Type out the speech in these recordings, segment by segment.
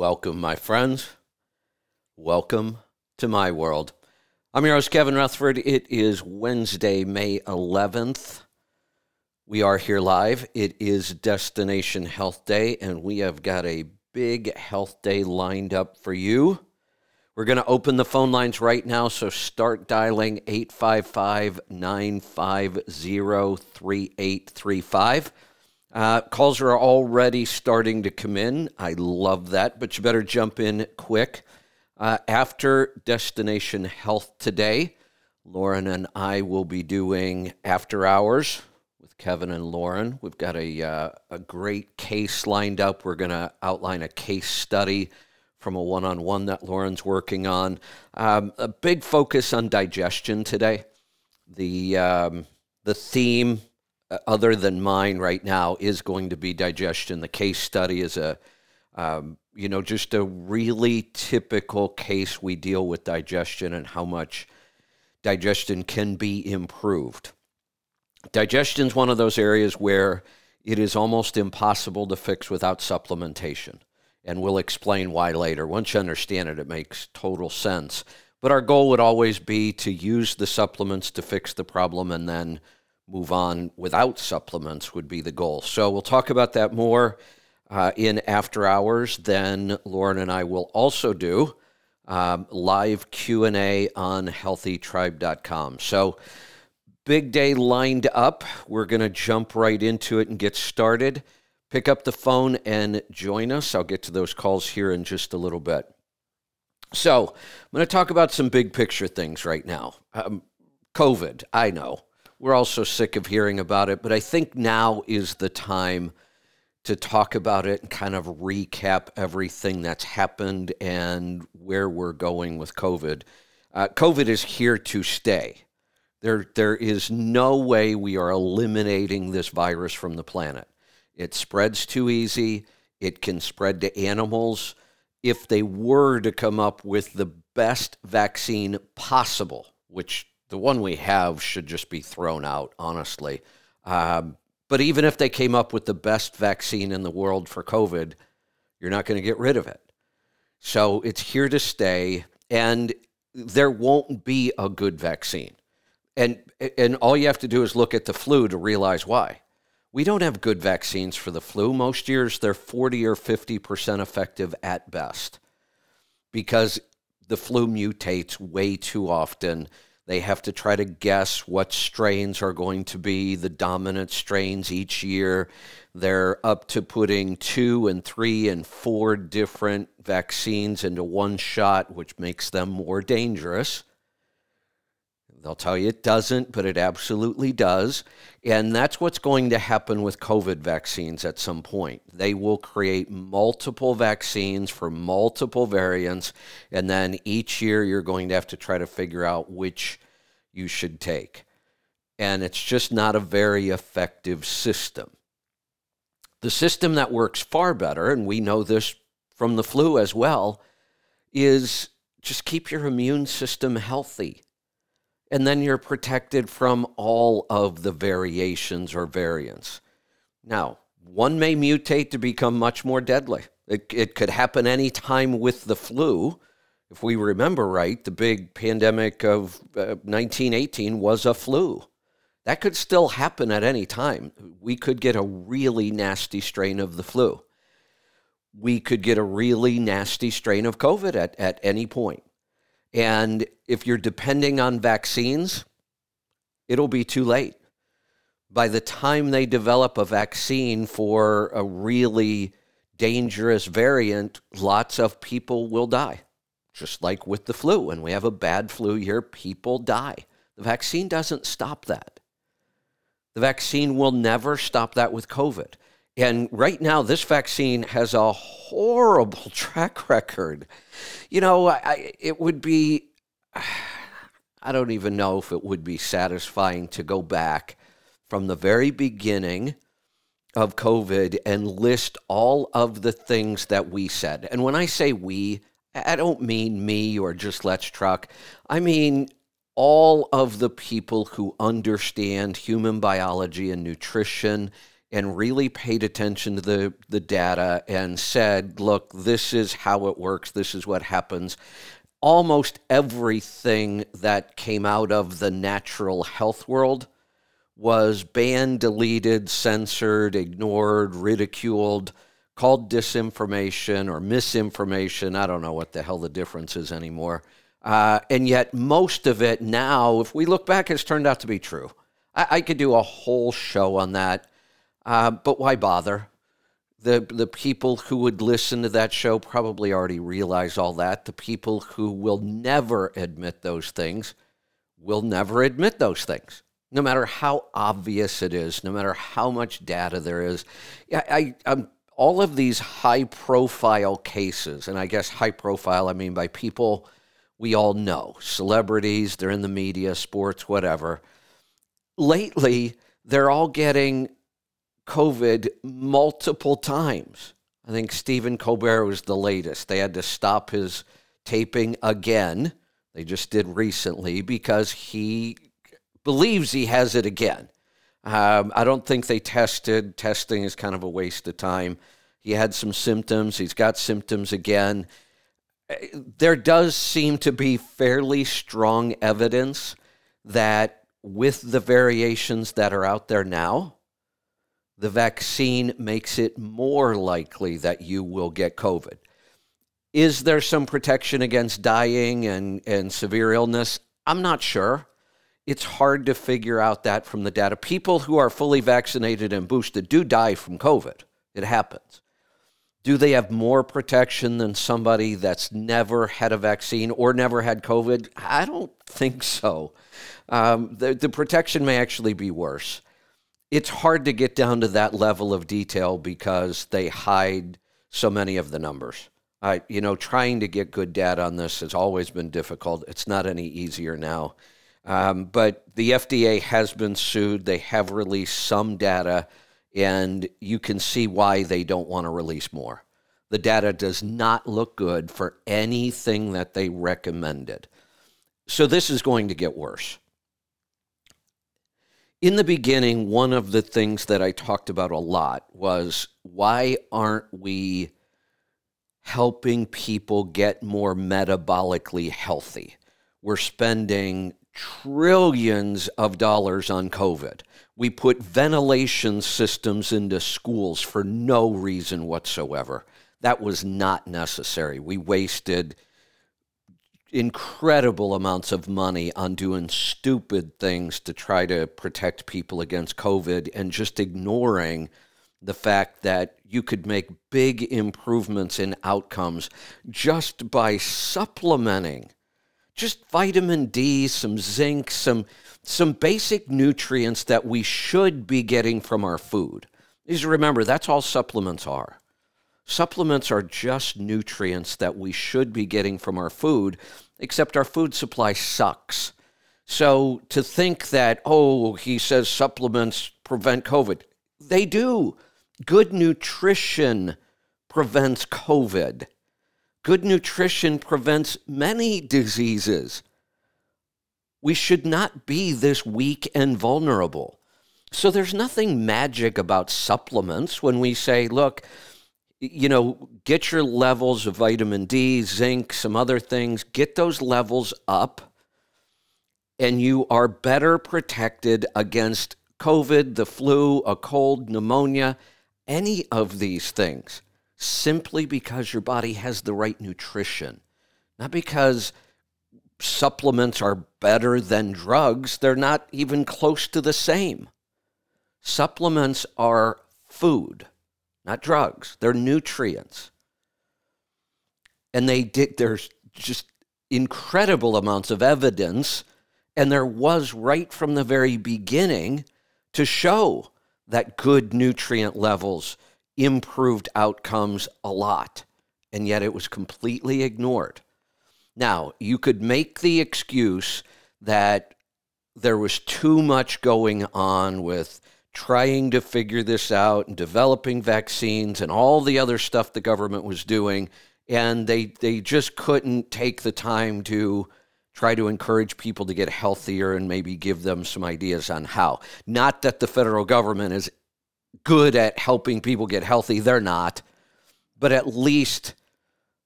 Welcome, my friends. Welcome to my world. I'm your host, Kevin Rutherford. It is Wednesday, May 11th. We are here live. It is Destination Health Day, and we have got a big health day lined up for you. We're going to open the phone lines right now, so start dialing 855-950-3835. Calls are already starting to come in. I love that, but you better jump in quick. After Destination Health today, Lauren and I will be doing After Hours with Kevin and Lauren. We've got a great case lined up. We're going to outline a case study from a one-on-one that Lauren's working on. A big focus on digestion today. The theme, other than mine right now, is going to be digestion. The case study is just a really typical case we deal with digestion and how much digestion can be improved. Digestion is one of those areas where it is almost impossible to fix without supplementation. And we'll explain why later. Once you understand it, it makes total sense. But our goal would always be to use the supplements to fix the problem and then move on without supplements would be the goal. So we'll talk about that more in After Hours. Then Lauren and I will also do live Q&A on HealthyTribe.com. So big day lined up. We're going to jump right into it and get started. Pick up the phone and join us. I'll get to those calls here in just a little bit. So I'm going to talk about some big picture things right now. COVID, I know. We're all so sick of hearing about it, but I think now is the time to talk about it and kind of recap everything that's happened and where we're going with COVID. COVID is here to stay. There is no way we are eliminating this virus from the planet. It spreads too easy. It can spread to animals. If they were to come up with the best vaccine possible, which the one we have should just be thrown out, honestly. But even if they came up with the best vaccine in the world for COVID, you're not going to get rid of it. So it's here to stay, and there won't be a good vaccine. And all you have to do is look at the flu to realize why. We don't have good vaccines for the flu. Most years, they're 40 or 50% effective at best because the flu mutates way too often. They have to try to guess what strains are going to be the dominant strains each year. They're up to putting 2 and 3 and 4 different vaccines into one shot, which makes them more dangerous. They'll tell you it doesn't, but it absolutely does. And that's what's going to happen with COVID vaccines at some point. They will create multiple vaccines for multiple variants, and then each year you're going to have to try to figure out which you should take. And it's just not a very effective system. The system that works far better, and we know this from the flu as well, is just keep your immune system healthy. And then you're protected from all of the variations or variants. Now, one may mutate to become much more deadly. It could happen any time with the flu. If we remember right, the big pandemic of 1918 was a flu. That could still happen at any time. We could get a really nasty strain of the flu. We could get a really nasty strain of COVID at any point. And if you're depending on vaccines, it'll be too late. By the time they develop a vaccine for a really dangerous variant, lots of people will die, just like with the flu. When we have a bad flu year, people die. The vaccine doesn't stop that. The vaccine will never stop that with COVID. And right now, this vaccine has a horrible track record. You know, it would be, I don't even know if it would be satisfying to go back from the very beginning of COVID and list all of the things that we said. And when I say we, I don't mean me or just Let's Truck. I mean all of the people who understand human biology and nutrition and really paid attention to the data and said, look, this is how it works. This is what happens. Almost everything that came out of the natural health world was banned, deleted, censored, ignored, ridiculed, called disinformation or misinformation. I don't know what the hell the difference is anymore. And yet most of it now, if we look back, has turned out to be true. I could do a whole show on that, but why bother? The people who would listen to that show probably already realize all that. The people who will never admit those things will never admit those things, no matter how obvious it is, no matter how much data there is. I'm all of these high-profile cases, and I guess high-profile I mean by people we all know, celebrities, they're in the media, sports, whatever. Lately, they're all getting COVID multiple times. I think Stephen Colbert was the latest. They had to stop his taping again. They just did recently because he believes he has it again. I don't think they tested. Testing is kind of a waste of time. He had some symptoms. He's got symptoms again. There does seem to be fairly strong evidence that with the variations that are out there now, the vaccine makes it more likely that you will get COVID. Is there some protection against dying and severe illness? I'm not sure. It's hard to figure out that from the data. People who are fully vaccinated and boosted do die from COVID. It happens. Do they have more protection than somebody that's never had a vaccine or never had COVID? I don't think so. The protection may actually be worse. It's hard to get down to that level of detail because they hide so many of the numbers. Trying to get good data on this has always been difficult. It's not any easier now. But the FDA has been sued. They have released some data, and you can see why they don't want to release more. The data does not look good for anything that they recommended. So this is going to get worse. In the beginning, one of the things that I talked about a lot was, why aren't we helping people get more metabolically healthy? We're spending trillions of dollars on COVID. We put ventilation systems into schools for no reason whatsoever. That was not necessary. We wasted incredible amounts of money on doing stupid things to try to protect people against COVID and just ignoring the fact that you could make big improvements in outcomes just by supplementing just vitamin D, some zinc, some basic nutrients that we should be getting from our food. Just remember, that's all supplements are. Supplements are just nutrients that we should be getting from our food, except our food supply sucks. So to think that, oh, he says supplements prevent COVID. They do. Good nutrition prevents COVID. Good nutrition prevents many diseases. We should not be this weak and vulnerable. So there's nothing magic about supplements when we say, look, get your levels of vitamin D, zinc, some other things, get those levels up, and you are better protected against COVID, the flu, a cold, pneumonia, any of these things. Simply because your body has the right nutrition, not because supplements are better than drugs. They're not even close to the same. Supplements are food, not drugs. They're nutrients. And there's just incredible amounts of evidence, and there was right from the very beginning to show that good nutrient levels improved outcomes a lot, and yet it was completely ignored. Now, you could make the excuse that there was too much going on with trying to figure this out and developing vaccines and all the other stuff the government was doing, and they just couldn't take the time to try to encourage people to get healthier and maybe give them some ideas on how. Not that the federal government is good at helping people get healthy. They're not. But at least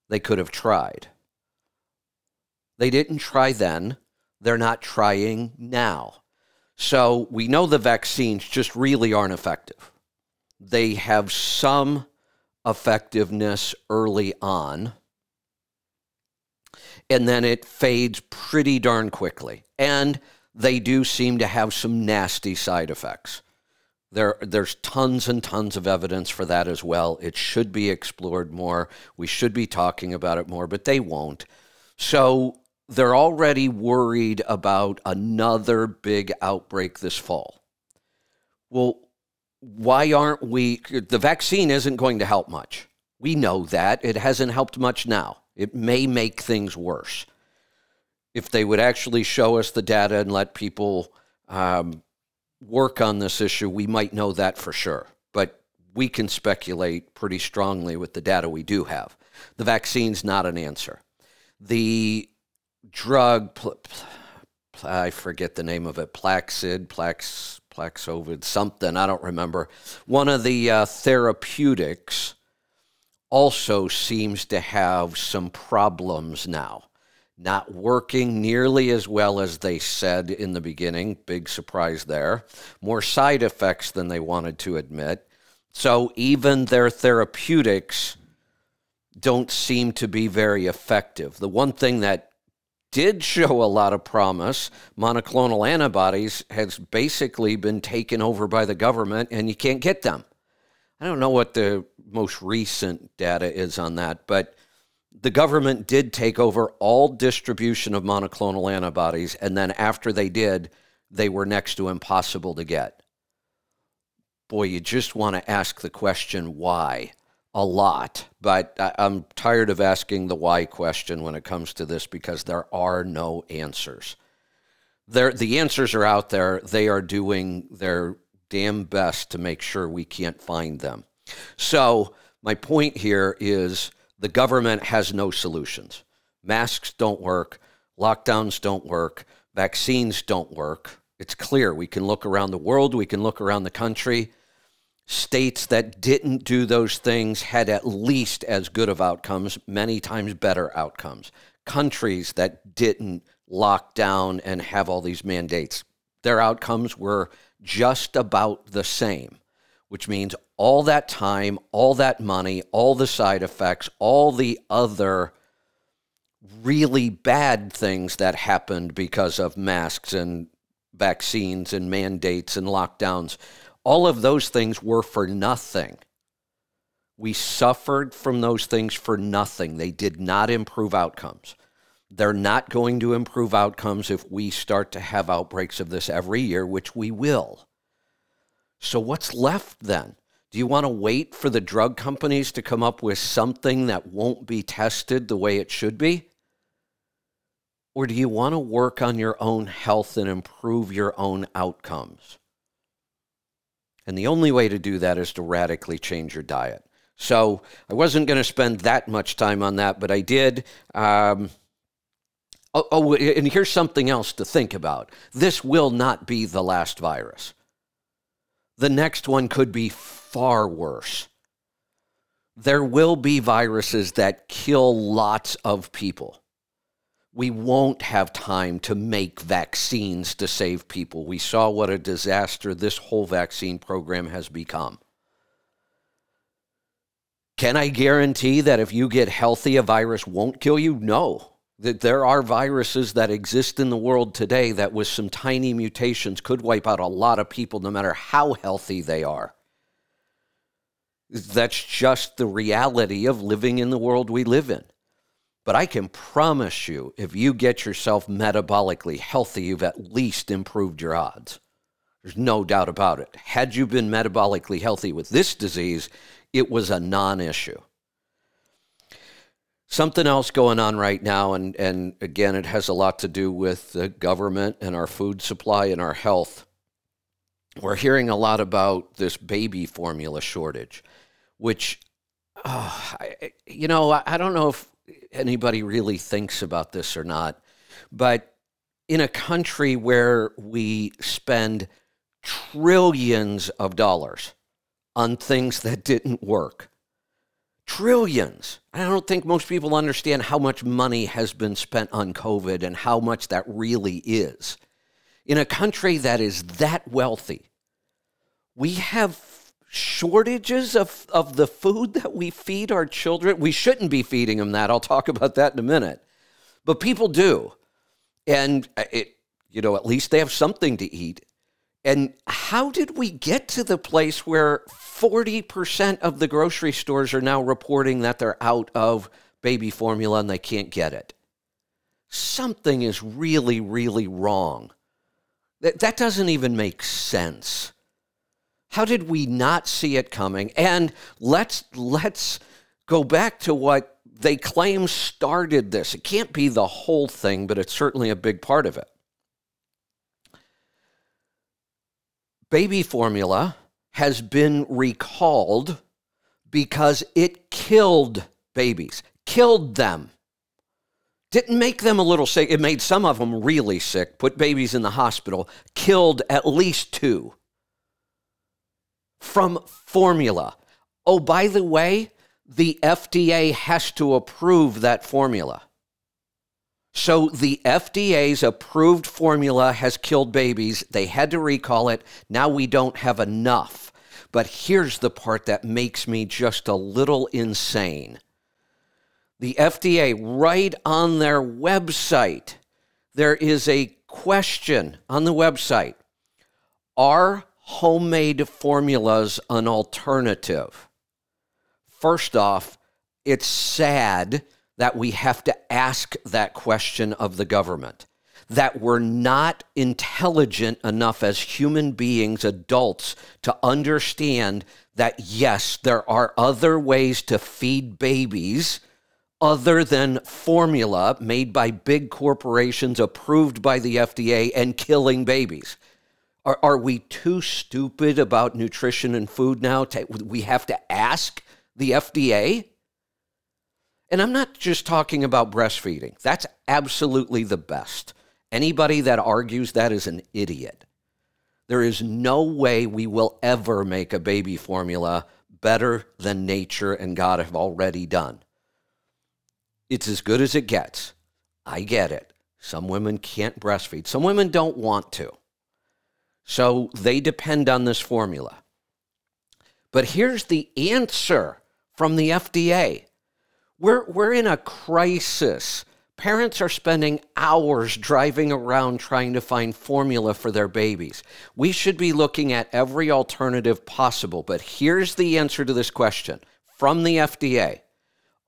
they could have tried. They didn't try then. They're not trying now. So we know the vaccines just really aren't effective. They have some effectiveness early on, and then it fades pretty darn quickly. And they do seem to have some nasty side effects. There's tons and tons of evidence for that as well. It should be explored more. We should be talking about it more, but they won't. So they're already worried about another big outbreak this fall. Well, why aren't we? The vaccine isn't going to help much. We know that. It hasn't helped much now. It may make things worse. If they would actually show us the data and let people work on this issue, we might know that for sure. But we can speculate pretty strongly with the data we do have. The vaccine's not an answer. The drug, I forget the name of it, Paxlovid, something, I don't remember. One of the therapeutics also seems to have some problems now. Not working nearly as well as they said in the beginning. Big surprise there. More side effects than they wanted to admit. So even their therapeutics don't seem to be very effective. The one thing that did show a lot of promise, monoclonal antibodies, has basically been taken over by the government and you can't get them. I don't know what the most recent data is on that, but the government did take over all distribution of monoclonal antibodies, and then after they did, they were next to impossible to get. Boy, you just want to ask the question, why? A lot, but I'm tired of asking the why question when it comes to this because there are no answers. The answers are out there. They are doing their damn best to make sure we can't find them. So my point here is the government has no solutions. Masks don't work. Lockdowns don't work. Vaccines don't work. It's clear. We can look around the world. We can look around the country. States that didn't do those things had at least as good of outcomes, many times better outcomes. Countries that didn't lock down and have all these mandates, their outcomes were just about the same, which means all that time, all that money, all the side effects, all the other really bad things that happened because of masks and vaccines and mandates and lockdowns, all of those things were for nothing. We suffered from those things for nothing. They did not improve outcomes. They're not going to improve outcomes if we start to have outbreaks of this every year, which we will. So what's left then? Do you want to wait for the drug companies to come up with something that won't be tested the way it should be? Or do you want to work on your own health and improve your own outcomes? And the only way to do that is to radically change your diet. So I wasn't going to spend that much time on that, but I did. And here's something else to think about. This will not be the last virus. The next one could be far worse. There will be viruses that kill lots of people. We won't have time to make vaccines to save people. We saw what a disaster this whole vaccine program has become. Can I guarantee that if you get healthy, a virus won't kill you? No. That there are viruses that exist in the world today that with some tiny mutations could wipe out a lot of people no matter how healthy they are. That's just the reality of living in the world we live in. But I can promise you, if you get yourself metabolically healthy, you've at least improved your odds. There's no doubt about it. Had you been metabolically healthy with this disease, it was a non-issue. Something else going on right now, and again, it has a lot to do with the government and our food supply and our health. We're hearing a lot about this baby formula shortage, which, I don't know if anybody really thinks about this or not, but in a country where we spend trillions of dollars on things that didn't work. Trillions. I don't think most people understand how much money has been spent on COVID and how much that really is. In a country that is that wealthy, we have shortages of the food that we feed our children. We shouldn't be feeding them that. I'll talk about that in a minute. But people do. And, at least they have something to eat. And how did we get to the place where 40% of the grocery stores are now reporting that they're out of baby formula and they can't get it? Something is really, really wrong. That doesn't even make sense. How did we not see it coming? And let's go back to what they claim started this. It can't be the whole thing, but it's certainly a big part of it. Baby formula has been recalled because it killed babies, killed them. Didn't make them a little sick. It made some of them really sick, put babies in the hospital, killed at least two. From formula. Oh, by the way, the FDA has to approve that formula. So the FDA's approved formula has killed babies. They had to recall it. Now we don't have enough. But here's the part that makes me just a little insane. The FDA, right on their website, there is a question on the website. Are homemade formulas an alternative? First off, it's sad that we have to ask that question of the government, that we're not intelligent enough as human beings, adults, to understand that, yes, there are other ways to feed babies other than formula made by big corporations, approved by the FDA, and killing babies. Are we too stupid about nutrition and food now? We have to ask the FDA? And I'm not just talking about breastfeeding. That's absolutely the best. Anybody that argues that is an idiot. There is no way we will ever make a baby formula better than nature and God have already done. It's as good as it gets. I get it. Some women can't breastfeed. Some women don't want to. So they depend on this formula. But here's the answer from the FDA. We're in a crisis. Parents are spending hours driving around trying to find formula for their babies. We should be looking at every alternative possible. But here's the answer to this question from the FDA.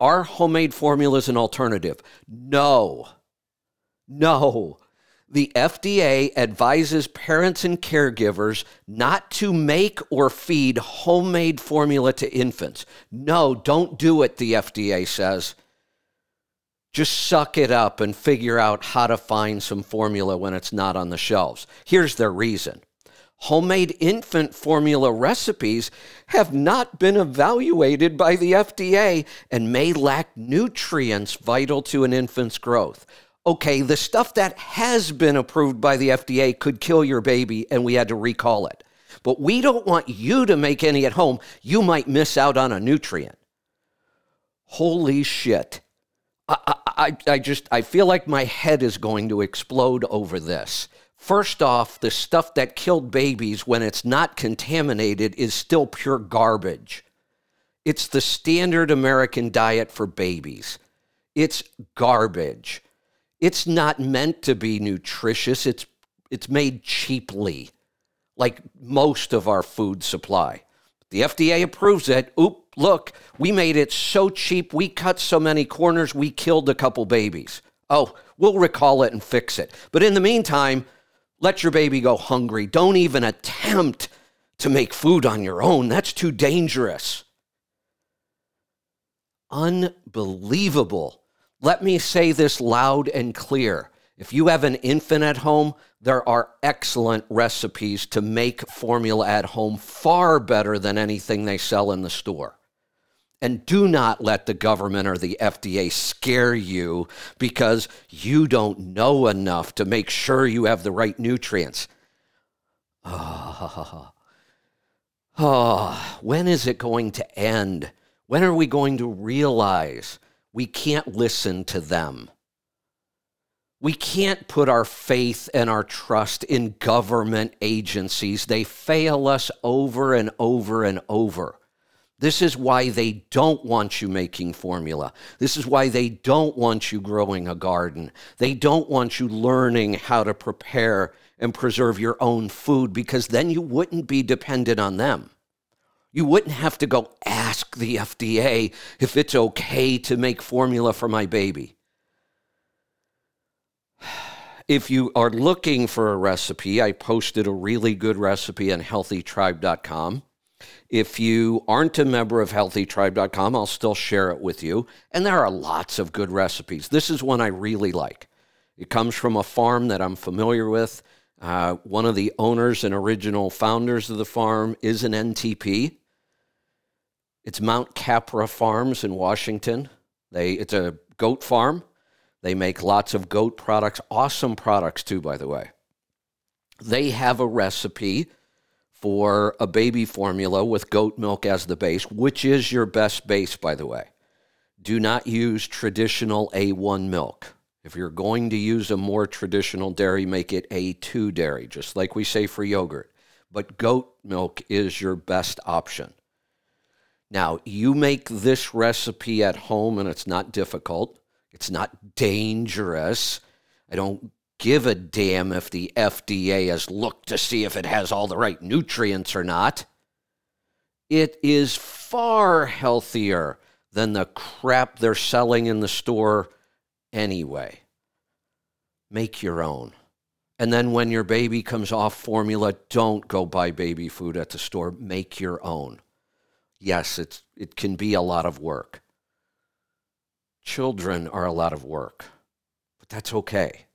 Are homemade formulas an alternative? No. The FDA advises parents and caregivers not to make or feed homemade formula to infants. No, don't do it, the FDA says. Just suck it up and figure out how to find some formula when it's not on the shelves. Here's their reason. Homemade infant formula recipes have not been evaluated by the FDA and may lack nutrients vital to an infant's growth. Okay, the stuff that has been approved by the FDA could kill your baby, and we had to recall it. But we don't want you to make any at home. You might miss out on a nutrient. Holy shit. I feel like my head is going to explode over this. First off, the stuff that killed babies when it's not contaminated is still pure garbage. It's the standard American diet for babies. It's garbage. It's not meant to be nutritious. It's made cheaply, like most of our food supply. The FDA approves it. Oop, look, we made it so cheap, we cut so many corners, we killed a couple babies. Oh, we'll recall it and fix it. But in the meantime, let your baby go hungry. Don't even attempt to make food on your own. That's too dangerous. Unbelievable. Let me say this loud and clear. If you have an infant at home, there are excellent recipes to make formula at home, far better than anything they sell in the store. And do not let the government or the FDA scare you because you don't know enough to make sure you have the right nutrients. Oh, when is it going to end? When are we going to realize we can't listen to them? We can't put our faith and our trust in government agencies. They fail us over and over and over. This is why they don't want you making formula. This is why they don't want you growing a garden. They don't want you learning how to prepare and preserve your own food, because then you wouldn't be dependent on them. You wouldn't have to go ask the FDA if it's okay to make formula for my baby. If you are looking for a recipe, I posted a really good recipe on HealthyTribe.com. If you aren't a member of HealthyTribe.com, I'll still share it with you. And there are lots of good recipes. This is one I really like. It comes from a farm that I'm familiar with. One of the owners and original founders of the farm is an NTP. It's Mount Capra Farms in Washington. It's a goat farm. They make lots of goat products, awesome products too, by the way. They have a recipe for a baby formula with goat milk as the base, which is your best base, by the way. Do not use traditional A1 milk. If you're going to use a more traditional dairy, make it A2 dairy, just like we say for yogurt. But goat milk is your best option. Now, you make this recipe at home, and it's not difficult. It's not dangerous. I don't give a damn if the FDA has looked to see if it has all the right nutrients or not. It is far healthier than the crap they're selling in the store. Anyway, make your own. And then when your baby comes off formula, don't go buy baby food at the store. Make your own. Yes, it can be a lot of work. Children are a lot of work, but that's okay.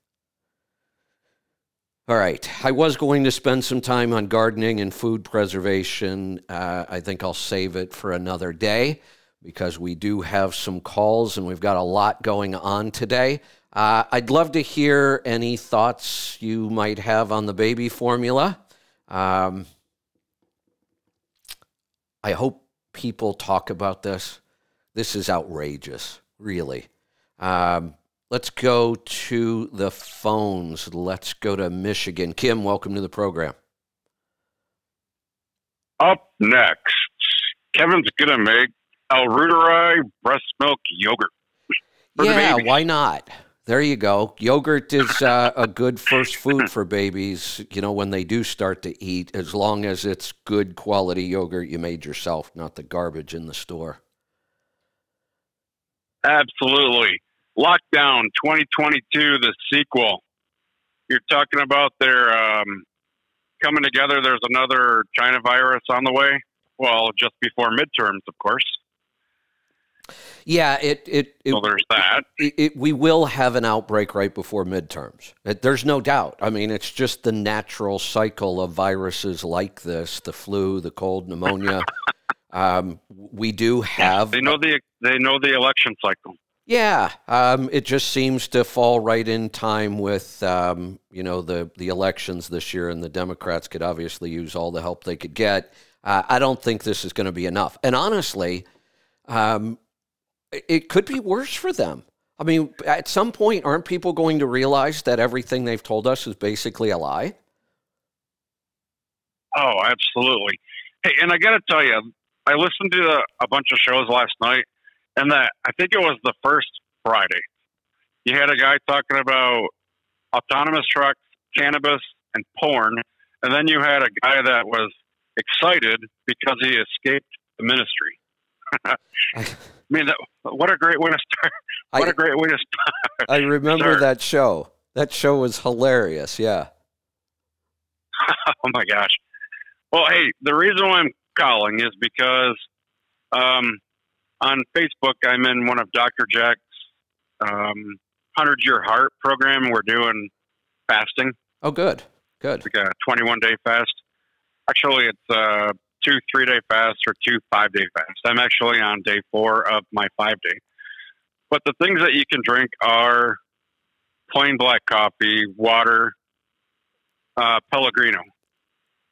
All right, I was going to spend some time on gardening and food preservation. I think I'll save it for another day, because we do have some calls and we've got a lot going on today. I'd love to hear any thoughts you might have on the baby formula. I hope people talk about this. This is outrageous, really. Let's go to the phones. Let's go to Michigan. Kim, welcome to the program. Up next, Kevin's going to make Alruderai breast milk yogurt. Yeah, why not? There you go. Yogurt is a good first food for babies, you know, when they do start to eat, as long as it's good quality yogurt you made yourself, not the garbage in the store. Absolutely. Lockdown 2022, the sequel. You're talking about their coming together. There's another China virus on the way. Well, just before midterms, of course. Yeah, so there's that. We will have an outbreak right before midterms. There's no doubt. I mean, it's just the natural cycle of viruses like this, the flu, the cold, pneumonia. We do have... They know the election cycle. Yeah. It just seems to fall right in time with, the elections this year, and the Democrats could obviously use all the help they could get. I don't think this is going to be enough. And honestly... it could be worse for them. I mean, at some point, aren't people going to realize that everything they've told us is basically a lie? Oh, absolutely. Hey, and I got to tell you, I listened to a bunch of shows last night, and I think it was the first Friday. You had a guy talking about autonomous trucks, cannabis, and porn, and then you had a guy that was excited because he escaped the ministry. I mean, what a great way to start. I remember that show. That show was hilarious, yeah. Oh, my gosh. Well, hey, the reason why I'm calling is because on Facebook, I'm in one of Dr. Jack's 100-Year Heart program. We're doing fasting. Oh, good. It's like a 21-day fast. Actually, it's... 2 3-day fast or 2 5-day fast. I'm actually on day 4 of my 5-day. But the things that you can drink are plain black coffee, water, Pellegrino.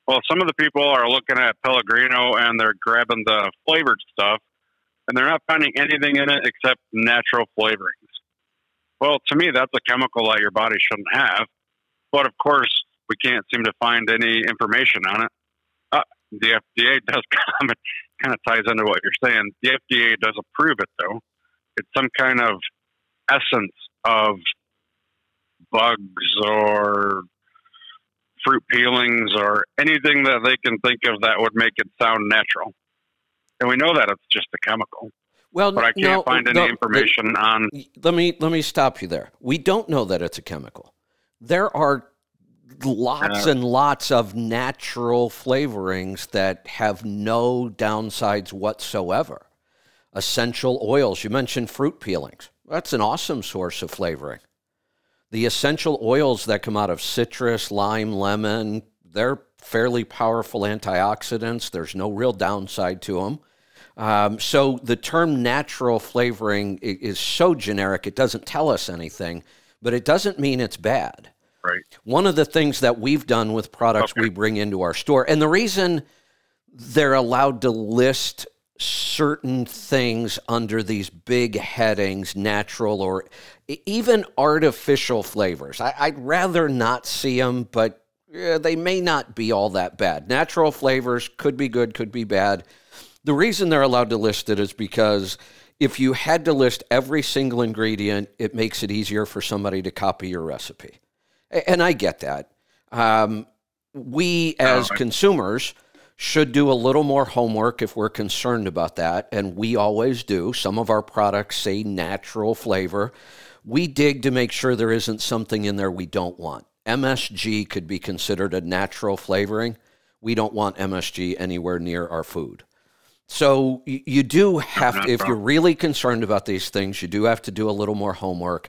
Well, some of the people are looking at Pellegrino and they're grabbing the flavored stuff and they're not finding anything in it except natural flavorings. Well, to me, that's a chemical that your body shouldn't have. But of course, we can't seem to find any information on it. The FDA does comment, kind of ties into what you're saying. The FDA does approve it, though. It's some kind of essence of bugs or fruit peelings or anything that they can think of that would make it sound natural. And we know that it's just a chemical. Well, but I can't find any information on... Let me stop you there. We don't know that it's a chemical. There are lots and lots of natural flavorings that have no downsides whatsoever. Essential oils. You mentioned fruit peelings. That's an awesome source of flavoring. The essential oils that come out of citrus, lime, lemon, they're fairly powerful antioxidants. There's no real downside to them. So the term natural flavoring is so generic, it doesn't tell us anything, but it doesn't mean it's bad. Right. One of the things that we've done with products we bring into our store, and the reason they're allowed to list certain things under these big headings, natural or even artificial flavors. I'd rather not see them, but they may not be all that bad. Natural flavors could be good, could be bad. The reason they're allowed to list it is because if you had to list every single ingredient, it makes it easier for somebody to copy your recipe. And I get that. We as consumers should do a little more homework if we're concerned about that, and we always do. Some of our products say natural flavor. We dig to make sure there isn't something in there we don't want. MSG could be considered a natural flavoring. We don't want MSG anywhere near our food. So you do have to, if you're really concerned about these things, you do have to do a little more homework.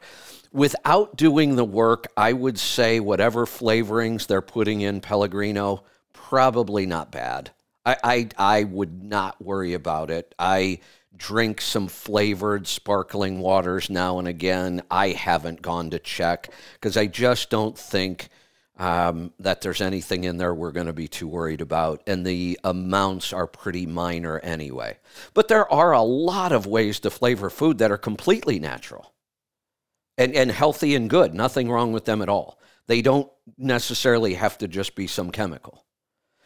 Without doing the work, I would say whatever flavorings they're putting in Pellegrino, probably not bad. I would not worry about it. I drink some flavored sparkling waters now and again. I haven't gone to check because I just don't think that there's anything in there we're going to be too worried about. And the amounts are pretty minor anyway. But there are a lot of ways to flavor food that are completely natural. And healthy and good, nothing wrong with them at all. They don't necessarily have to just be some chemical.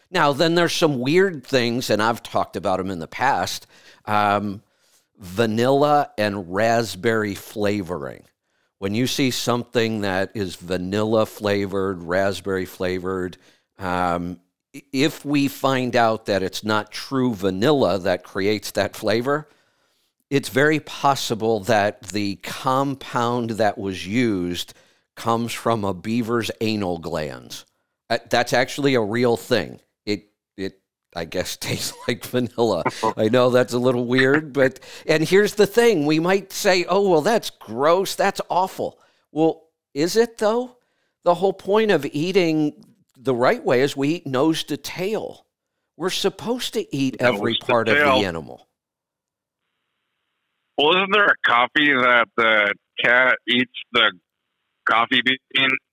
Now, then there's some weird things, and I've talked about them in the past, vanilla and raspberry flavoring. When you see something that is vanilla flavored, raspberry flavored, if we find out that it's not true vanilla that creates that flavor, it's very possible that the compound that was used comes from a beaver's anal glands. That's actually a real thing. It I guess, tastes like vanilla. I know that's a little weird, but, and here's the thing. We might say, oh, well, that's gross. That's awful. Well, is it though? The whole point of eating the right way is we eat nose to tail. We're supposed to eat every part of the animal. Well, isn't there a coffee that the cat eats the coffee bean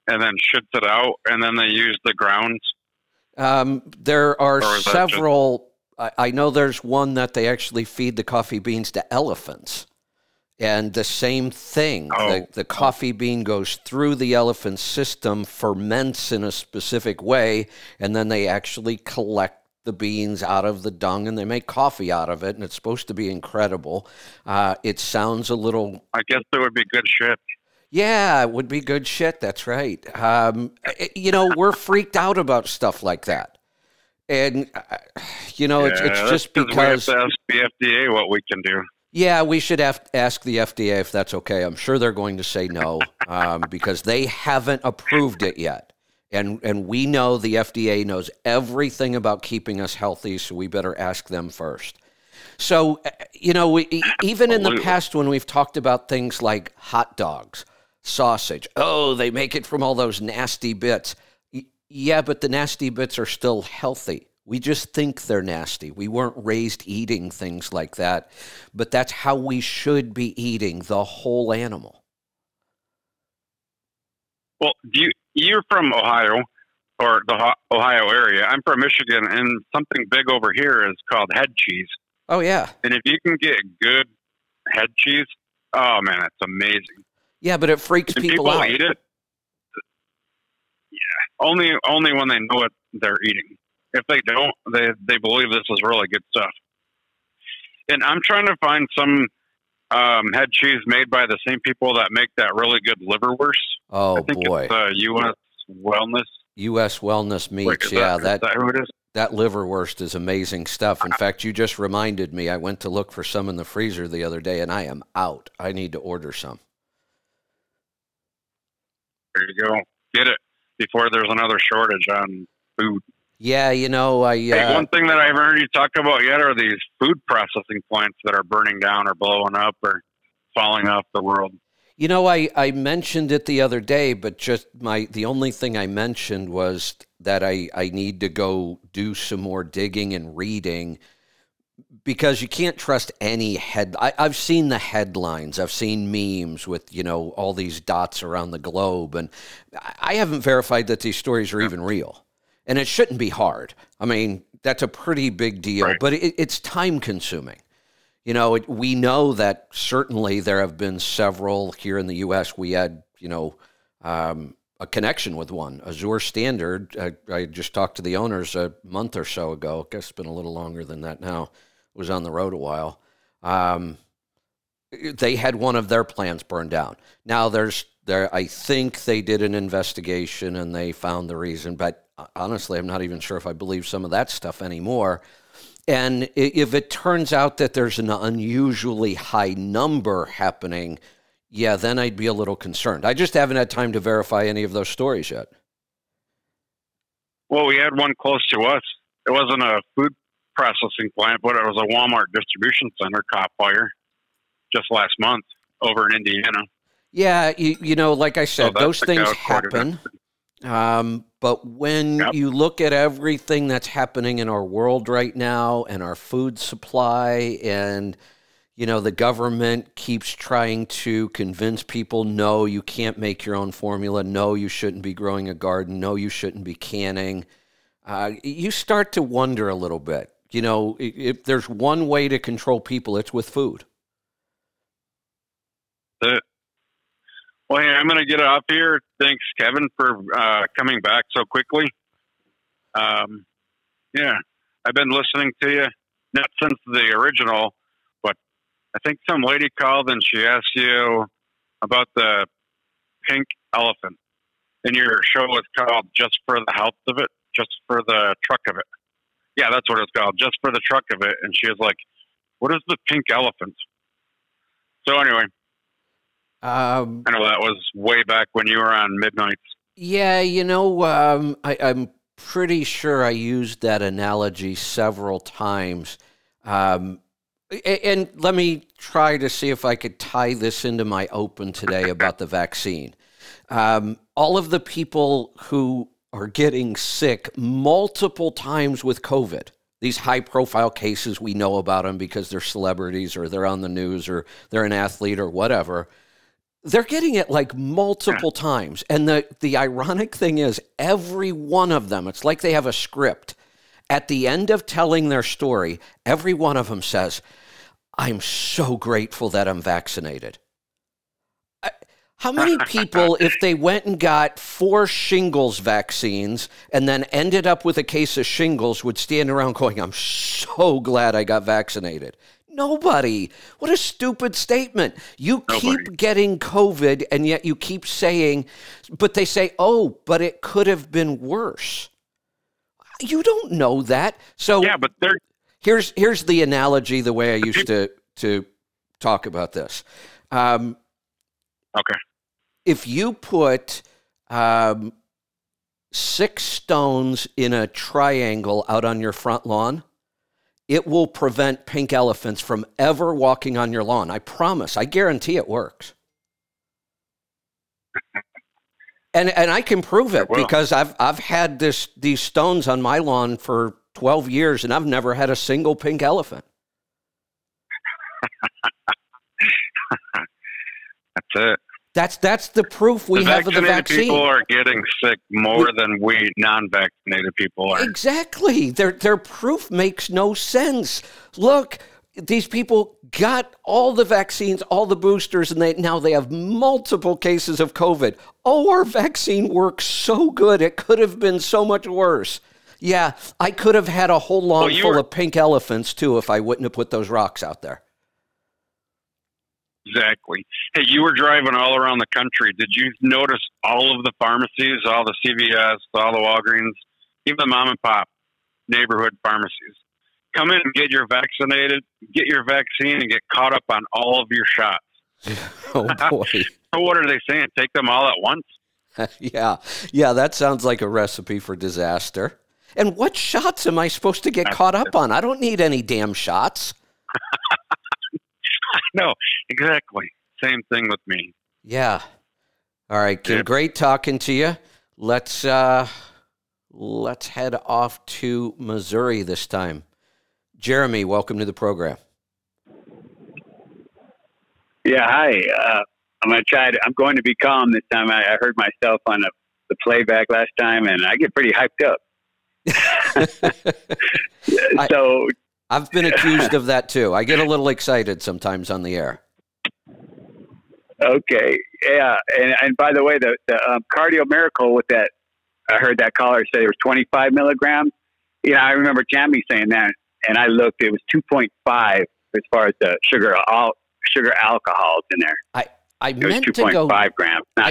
and then shits it out, and then they use the grounds? There are several. I know there's one that they actually feed the coffee beans to elephants, and the same thing. The coffee bean goes through the elephant system, ferments in a specific way, and then they actually collect the beans out of the dung and they make coffee out of it, and it's supposed to be incredible. It sounds a little... I guess it would be good shit. Yeah, it would be good shit. That's right. We're freaked out about stuff like that. And, it's just because... We have to ask the FDA what we can do. Yeah, we should ask the FDA if that's okay. I'm sure they're going to say no because they haven't approved it yet. And we know the FDA knows everything about keeping us healthy, so we better ask them first. So, even in the past when we've talked about things like hot dogs, sausage, they make it from all those nasty bits. Yeah, but the nasty bits are still healthy. We just think they're nasty. We weren't raised eating things like that, but that's how we should be eating the whole animal. Well, you're from Ohio, or the Ohio area. I'm from Michigan, and something big over here is called head cheese. Oh, yeah. And if you can get good head cheese, oh, man, it's amazing. Yeah, but it freaks people out. Eat it. Yeah, only when they know what they're eating. If they don't, they believe this is really good stuff. And I'm trying to find some head cheese made by the same people that make that really good liverwurst. Oh, boy. I think it's U.S. Wellness. U.S. Wellness Meats, yeah. Is that who it is? That liverwurst is amazing stuff. In fact, you just reminded me. I went to look for some in the freezer the other day, and I am out. I need to order some. There you go. Get it before there's another shortage on food. Yeah, you know, hey, one thing that I haven't heard you talk about yet are these food processing plants that are burning down or blowing up or falling off the world. You know, I mentioned it the other day, but just the only thing I mentioned was that I need to go do some more digging and reading, because you can't trust any I've seen the headlines. I've seen memes with, you know, all these dots around the globe. And I haven't verified that these stories are even real. And it shouldn't be hard. I mean, that's a pretty big deal. Right. But it's time-consuming. You know, we know that certainly there have been several here in the U.S. We had, you know, a connection with one, Azure Standard. I just talked to the owners a month or so ago. I guess it's been a little longer than that now. I was on the road a while. They had one of their plants burned down. Now I think they did an investigation and they found the reason. But honestly, I'm not even sure if I believe some of that stuff anymore. And if it turns out that there's an unusually high number happening, yeah, then I'd be a little concerned. I just haven't had time to verify any of those stories yet. Well, we had one close to us. It wasn't a food processing plant, but it was a Walmart distribution center caught fire just last month over in Indiana. Yeah, you know, like I said, those things happen. But when you look at everything that's happening in our world right now and our food supply, and, you know, the government keeps trying to convince people, no, you can't make your own formula. No, you shouldn't be growing a garden. No, you shouldn't be canning. You start to wonder a little bit. You know, if there's one way to control people, it's with food. Well, hey, I'm going to get it off here. Thanks, Kevin, for coming back so quickly. Yeah, I've been listening to you, not since the original, but I think some lady called and she asked you about the pink elephant. And your show was called Just for the Health of It, Just for the Truck of It. Yeah, that's what it's called, Just for the Truck of It. And she was like, what is the pink elephant? So anyway. I know that was way back when you were on Midnights. Yeah, you know, I'm pretty sure I used that analogy several times. And let me try to see if I could tie this into my open today about the vaccine. All of the people who are getting sick multiple times with COVID, these high-profile cases, we know about them because they're celebrities or they're on the news or they're an athlete or whatever. They're getting it like multiple times. And the ironic thing is every one of them, it's like they have a script. At the end of telling their story, every one of them says, I'm so grateful that I'm vaccinated. How many people, if they went and got 4 shingles vaccines and then ended up with a case of shingles, would stand around going, I'm so glad I got vaccinated? Nobody. What a stupid statement. Keep getting COVID and yet you keep saying, but they say, oh, but it could have been worse. You don't know that. So yeah, but here's the analogy, the way I used to talk about this. Okay. If you put 6 stones in a triangle out on your front lawn, it will prevent pink elephants from ever walking on your lawn. I promise. I guarantee it works. And I can prove it because I've had these stones on my lawn for 12 years and I've never had a single pink elephant. That's it. That's the proof we have of the vaccine. People are getting sick more than we non-vaccinated people are. Exactly. Their proof makes no sense. Look, these people got all the vaccines, all the boosters, and now they have multiple cases of COVID. Oh, our vaccine works so good. It could have been so much worse. Yeah, I could have had a whole lawn full of pink elephants, too, if I wouldn't have put those rocks out there. Exactly. Hey, you were driving all around the country. Did you notice all of the pharmacies, all the CVS, all the Walgreens, even the mom and pop neighborhood pharmacies? Come in and get your vaccine, and get caught up on all of your shots. Oh, boy. So what are they saying? Take them all at once? Yeah, that sounds like a recipe for disaster. And what shots am I supposed to get caught up on? I don't need any damn shots. No, exactly. Same thing with me. Yeah. All right, Kim. Great talking to you. Let's head off to Missouri this time. Jeremy, welcome to the program. Yeah, hi. I'm going to be calm this time. I heard myself on the playback last time, and I get pretty hyped up. So I've been accused of that too. I get a little excited sometimes on the air. Okay, yeah, and by the way, the Cardio Miracle with that, I heard that caller say it was 25 milligrams. You know, I remember Jamie saying that, and I looked; it was 2.5 as far as the sugar alcohols in there. I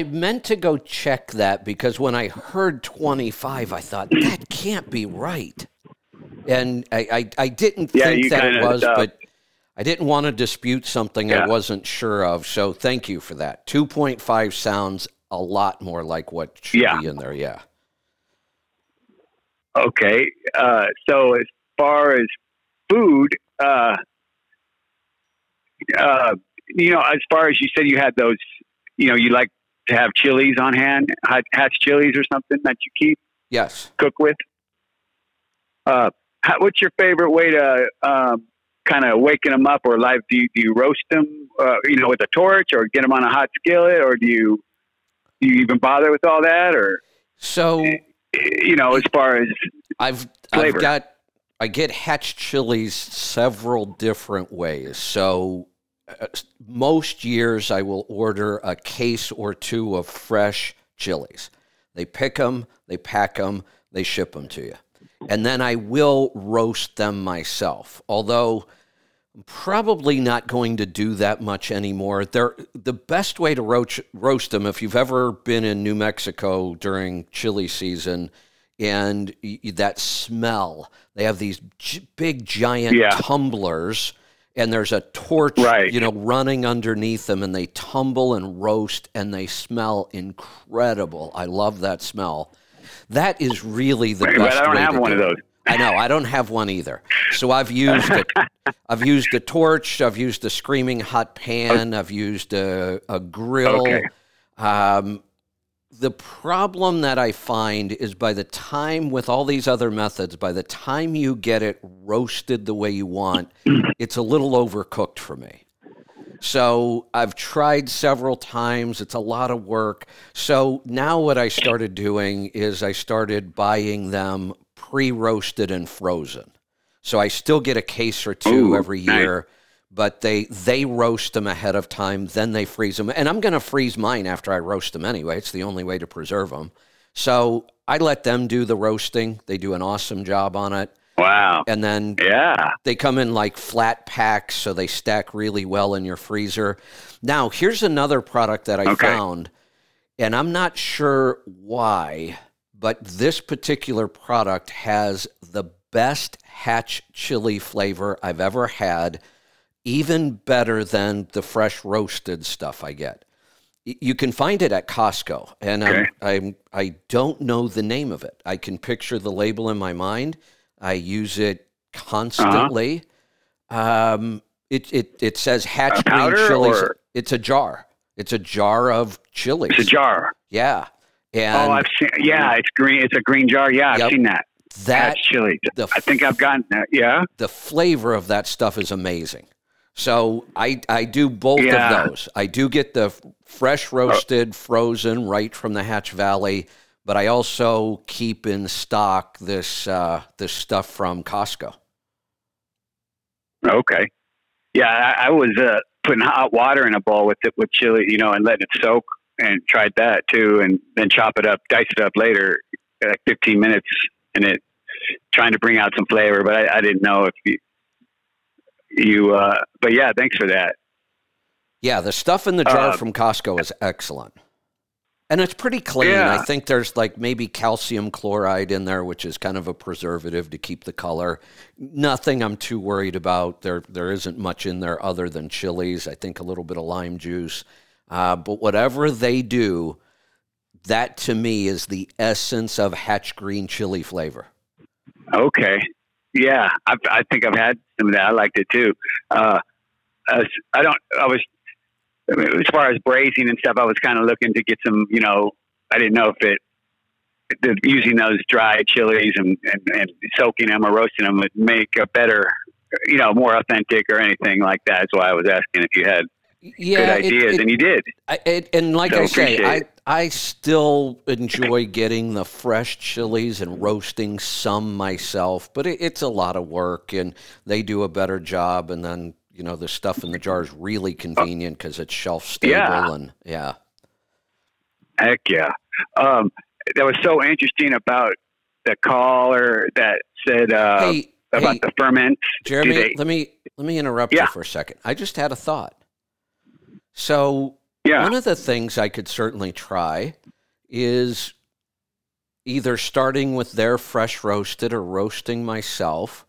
meant to go check that, because when I heard 25, I thought, that can't be right. And I didn't think that it was, but I didn't want to dispute something I wasn't sure of. So thank you for that. 2.5 sounds a lot more like what should be in there. Yeah. Okay. So as far as food, you know, as far as you said, you had those, you know, you like to have chilies on hand, hatch chilies or something that you keep. Yes. Cook with. What's your favorite way to kind of waken them up or live? Do you roast them, you know, with a torch, or get them on a hot skillet, or do you even bother with all that? Or so, you know, as far as flavor. I get hatch chilies several different ways. So most years I will order a case or two of fresh chilies. They pick them, they pack them, they ship them to you. And then I will roast them myself, although I'm probably not going to do that much anymore. The best way to roast them, if you've ever been in New Mexico during chili season, and that smell, they have these big, giant tumblers, and there's a torch, you know, running underneath them, and they tumble and roast, and they smell incredible. I love that smell. That is really the best way to do it. I don't have one of those. I know. I don't have one either. So I've used it. I've used a torch. I've used a screaming hot pan. I've used a grill. Okay. The problem that I find is with all these other methods, by the time you get it roasted the way you want, it's a little overcooked for me. So I've tried several times. It's a lot of work. So now what I started doing is I started buying them pre-roasted and frozen. So I still get a case or two every year, but they roast them ahead of time. Then they freeze them. And I'm going to freeze mine after I roast them anyway. It's the only way to preserve them. So I let them do the roasting. They do an awesome job on it. Wow. And then they come in like flat packs, so they stack really well in your freezer. Now, here's another product that I found, and I'm not sure why, but this particular product has the best hatch chili flavor I've ever had, even better than the fresh roasted stuff I get. You can find it at Costco, and I don't know the name of it. I can picture the label in my mind. I use it constantly. It says hatch green chilies. It's a jar. It's a jar of chilies. It's a jar. Yeah. And it's green. It's a green jar. Yeah, I've seen that. Hatch chili. I think I've gotten that. Yeah. The flavor of that stuff is amazing. So I do both of those. I do get the fresh roasted, frozen right from the Hatch Valley, but I also keep in stock this this stuff from Costco. Okay. Yeah, I was putting hot water in a bowl with it, with chili, you know, and letting it soak, and tried that too, and then chop it up, dice it up later, like 15 minutes, and it trying to bring out some flavor. But I didn't know if you but yeah, thanks for that. Yeah, the stuff in the jar from Costco is excellent. And it's pretty clean. Yeah. I think there's like maybe calcium chloride in there, which is kind of a preservative to keep the color. Nothing I'm too worried about. There isn't much in there other than chilies. I think a little bit of lime juice. But whatever they do, that to me is the essence of Hatch green chili flavor. Okay. Yeah, I think I've had some of that. I liked it too. As far as braising and stuff, I was kind of looking to get some, you know, I didn't know if it using those dried chilies and soaking them or roasting them would make a better, you know, more authentic or anything like that. That's why I was asking if you had good ideas, and you did. I still enjoy getting the fresh chilies and roasting some myself, but it's a lot of work, and they do a better job, and then, you know, the stuff in the jar is really convenient because it's shelf stable. Yeah. And yeah. Heck yeah. That was so interesting about the caller that said about the ferments. Jeremy, let me interrupt you for a second. I just had a thought. So one of the things I could certainly try is either starting with their fresh roasted or roasting myself,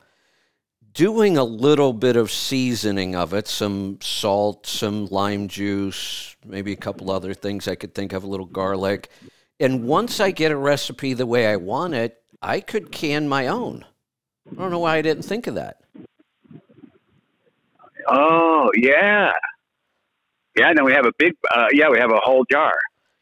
doing a little bit of seasoning of it, some salt, some lime juice, maybe a couple other things I could think of, a little garlic. And once I get a recipe the way I want it, I could can my own. I don't know why I didn't think of that. Oh, yeah. Yeah, then we have we have a whole jar.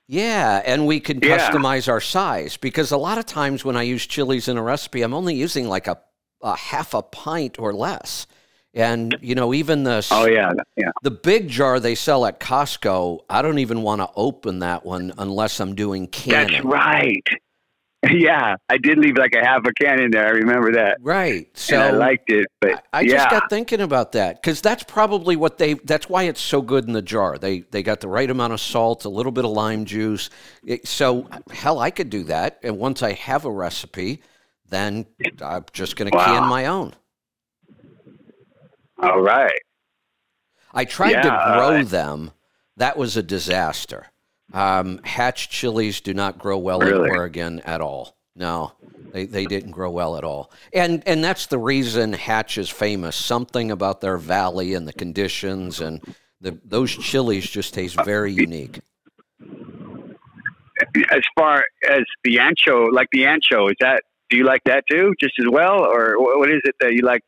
Yeah, and we can customize our size, because a lot of times when I use chilies in a recipe, I'm only using like a half a pint or less. And, you know, even the big jar they sell at Costco, I don't even want to open that one unless I'm doing canning. That's right. Yeah, I did leave like a half a can in there. I remember that. Right. So and I liked it, but I just got thinking about that, because that's probably that's why it's so good in the jar. They got the right amount of salt, a little bit of lime juice. So hell, I could do that. And once I have a recipe, then I'm just going to can my own. All right. I tried to grow them. That was a disaster. Hatch chilies do not grow well in Oregon at all. No, they didn't grow well at all. And that's the reason Hatch is famous. Something about their valley and the conditions and those chilies just taste very unique. As far as the ancho, is that, do you like that too, just as well? Or what is it that you like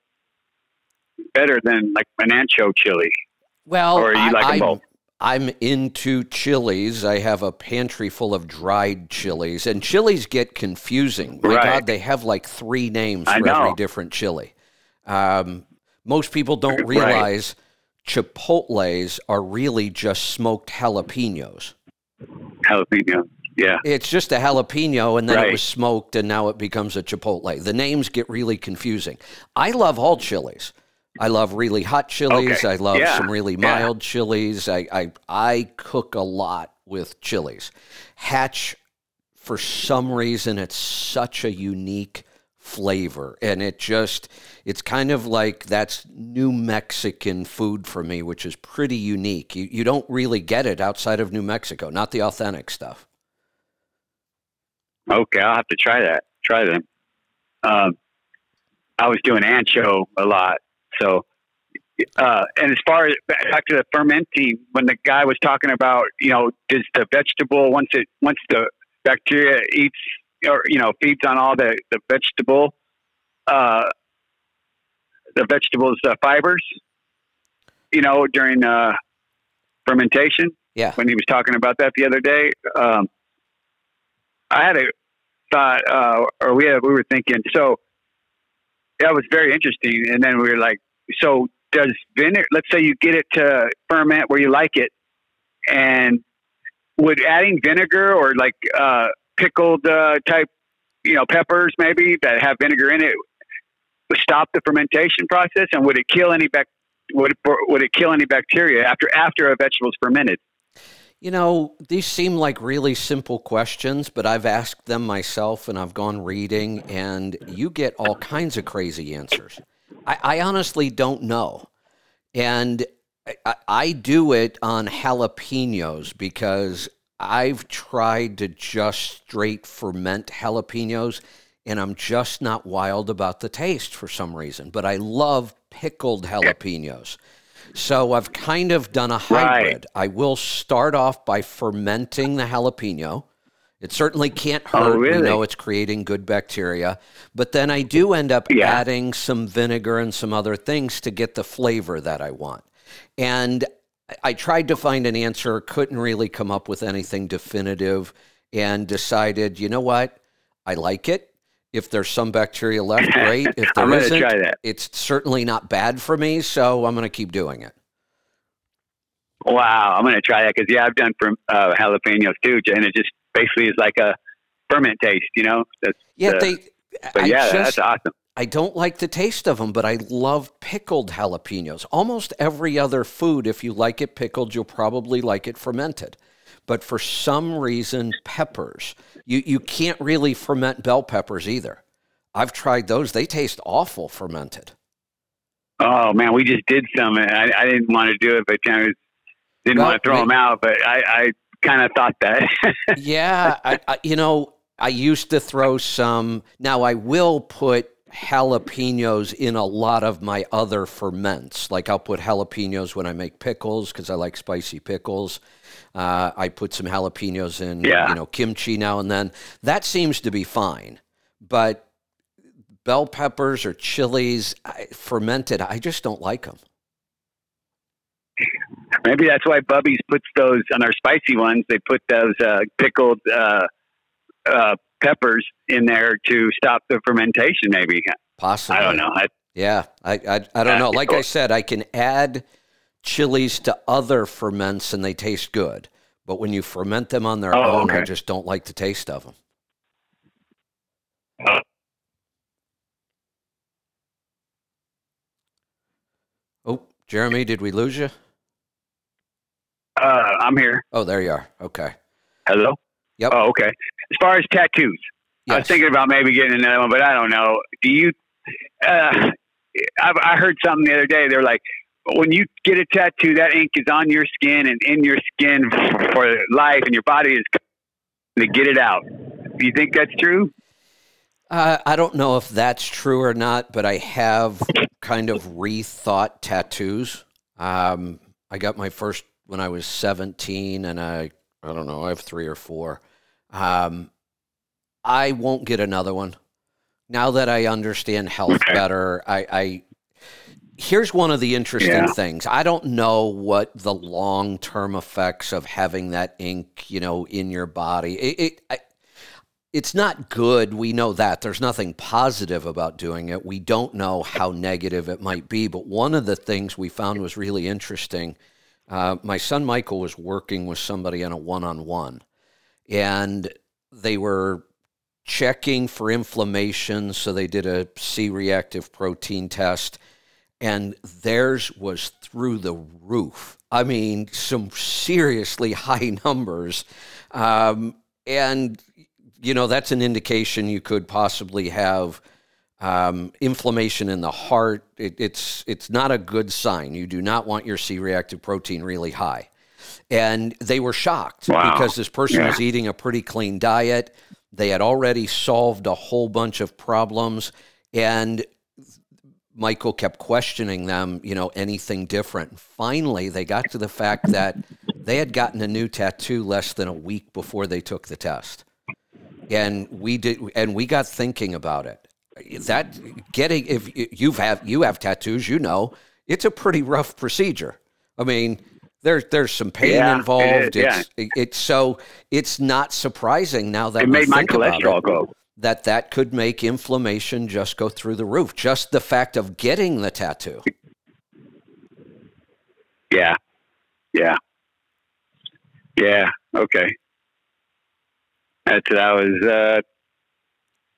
better than like an ancho chili? Well, or you like them both? I'm into chilies. I have a pantry full of dried chilies, and chilies get confusing. My God, they have like three names for every different chili. Most people don't realize chipotles are really just smoked jalapenos. Jalapeno, yeah. It's just a jalapeno, and then it was smoked, and now it becomes a chipotle. The names get really confusing. I love all chilies. I love really hot chilies. Okay. I love some really mild chilies. I cook a lot with chilies. Hatch, for some reason, it's such a unique flavor. And it's kind of like that's New Mexican food for me, which is pretty unique. You don't really get it outside of New Mexico, not the authentic stuff. Okay, I'll have to try that. Try them. I was doing ancho a lot. So, and as far as back to the fermenting, when the guy was talking about, you know, does the vegetable, once the bacteria eats or, you know, feeds on all the vegetable, the vegetables, fibers, you know, during, fermentation. Yeah. When he was talking about that the other day, I had a thought, or we were thinking, so that was very interesting. And then we were like, so does vinegar, let's say you get it to ferment where you like it, and would adding vinegar or like pickled type, you know, peppers maybe that have vinegar in it, would stop the fermentation process, and would it kill any bacteria after a vegetable's fermented? You know, these seem like really simple questions, but I've asked them myself, and I've gone reading, and you get all kinds of crazy answers. I honestly don't know. And I do it on jalapenos because I've tried to just straight ferment jalapenos, and I'm just not wild about the taste for some reason. But I love pickled jalapenos. So I've kind of done a hybrid. Right. I will start off by fermenting the jalapeno. It certainly can't hurt. Oh, really? We know it's creating good bacteria. But then I do end up adding some vinegar and some other things to get the flavor that I want. And I tried to find an answer, couldn't really come up with anything definitive, and decided, you know what? I like it. If there's some bacteria left, great. If there isn't, it's certainly not bad for me, so I'm going to keep doing it. Wow, I'm going to try that because, I've done jalapenos too, and it just basically is like a ferment taste, you know? That's awesome. I don't like the taste of them, but I love pickled jalapenos. Almost every other food, if you like it pickled, you'll probably like it fermented. But for some reason, peppers, you can't really ferment bell peppers either. I've tried those. They taste awful fermented. Oh, man, we just did some. And I didn't want to do it, but I didn't want to throw them out. But I kind of thought that. I used to throw some. Now I will put jalapenos in a lot of my other ferments. Like I'll put jalapenos when I make pickles because I like spicy pickles. I put some jalapenos in, kimchi now and then. That seems to be fine. But bell peppers or chilies, fermented, I just don't like them. Maybe that's why Bubby's puts those on our spicy ones. They put those pickled peppers in there to stop the fermentation, maybe. Possibly. I don't know. I don't know. Like I said, I can add chilies to other ferments and they taste good, but when you ferment them on their own, okay, I just don't like the taste of them. Oh, Jeremy, did we lose you? I'm here. Oh, there you are. Okay. Hello? Yep. Oh, okay. As far as tattoos, yes. I was thinking about maybe getting another one, but I don't know. Do you, I heard something the other day. They're like, when you get a tattoo, that ink is on your skin and in your skin for life, and your body is to get it out. Do you think that's true? I don't know if that's true or not, but I have kind of rethought tattoos. I got my first when I was 17, and I don't know, I have 3 or 4. I won't get another one. Now that I understand health better, here's one of the interesting things. I don't know what the long-term effects of having that ink, in your body. It's not good. We know that. There's nothing positive about doing it. We don't know how negative it might be. But one of the things we found was really interesting. My son Michael was working with somebody on a one-on-one, and they were checking for inflammation. So they did a C-reactive protein test, and theirs was through the roof. I mean, some seriously high numbers. That's an indication you could possibly have inflammation in the heart. It's not a good sign. You do not want your C-reactive protein really high. And they were shocked because this person was eating a pretty clean diet. They had already solved a whole bunch of problems, and Michael kept questioning them, anything different. Finally, they got to the fact that they had gotten a new tattoo less than a week before they took the test. And we got thinking about it. If you have tattoos, it's a pretty rough procedure. I mean, there's some pain involved. So it's not surprising now that it made my cholesterol go. That could make inflammation just go through the roof. Just the fact of getting the tattoo. Yeah. Yeah. Yeah. Okay. That's what I was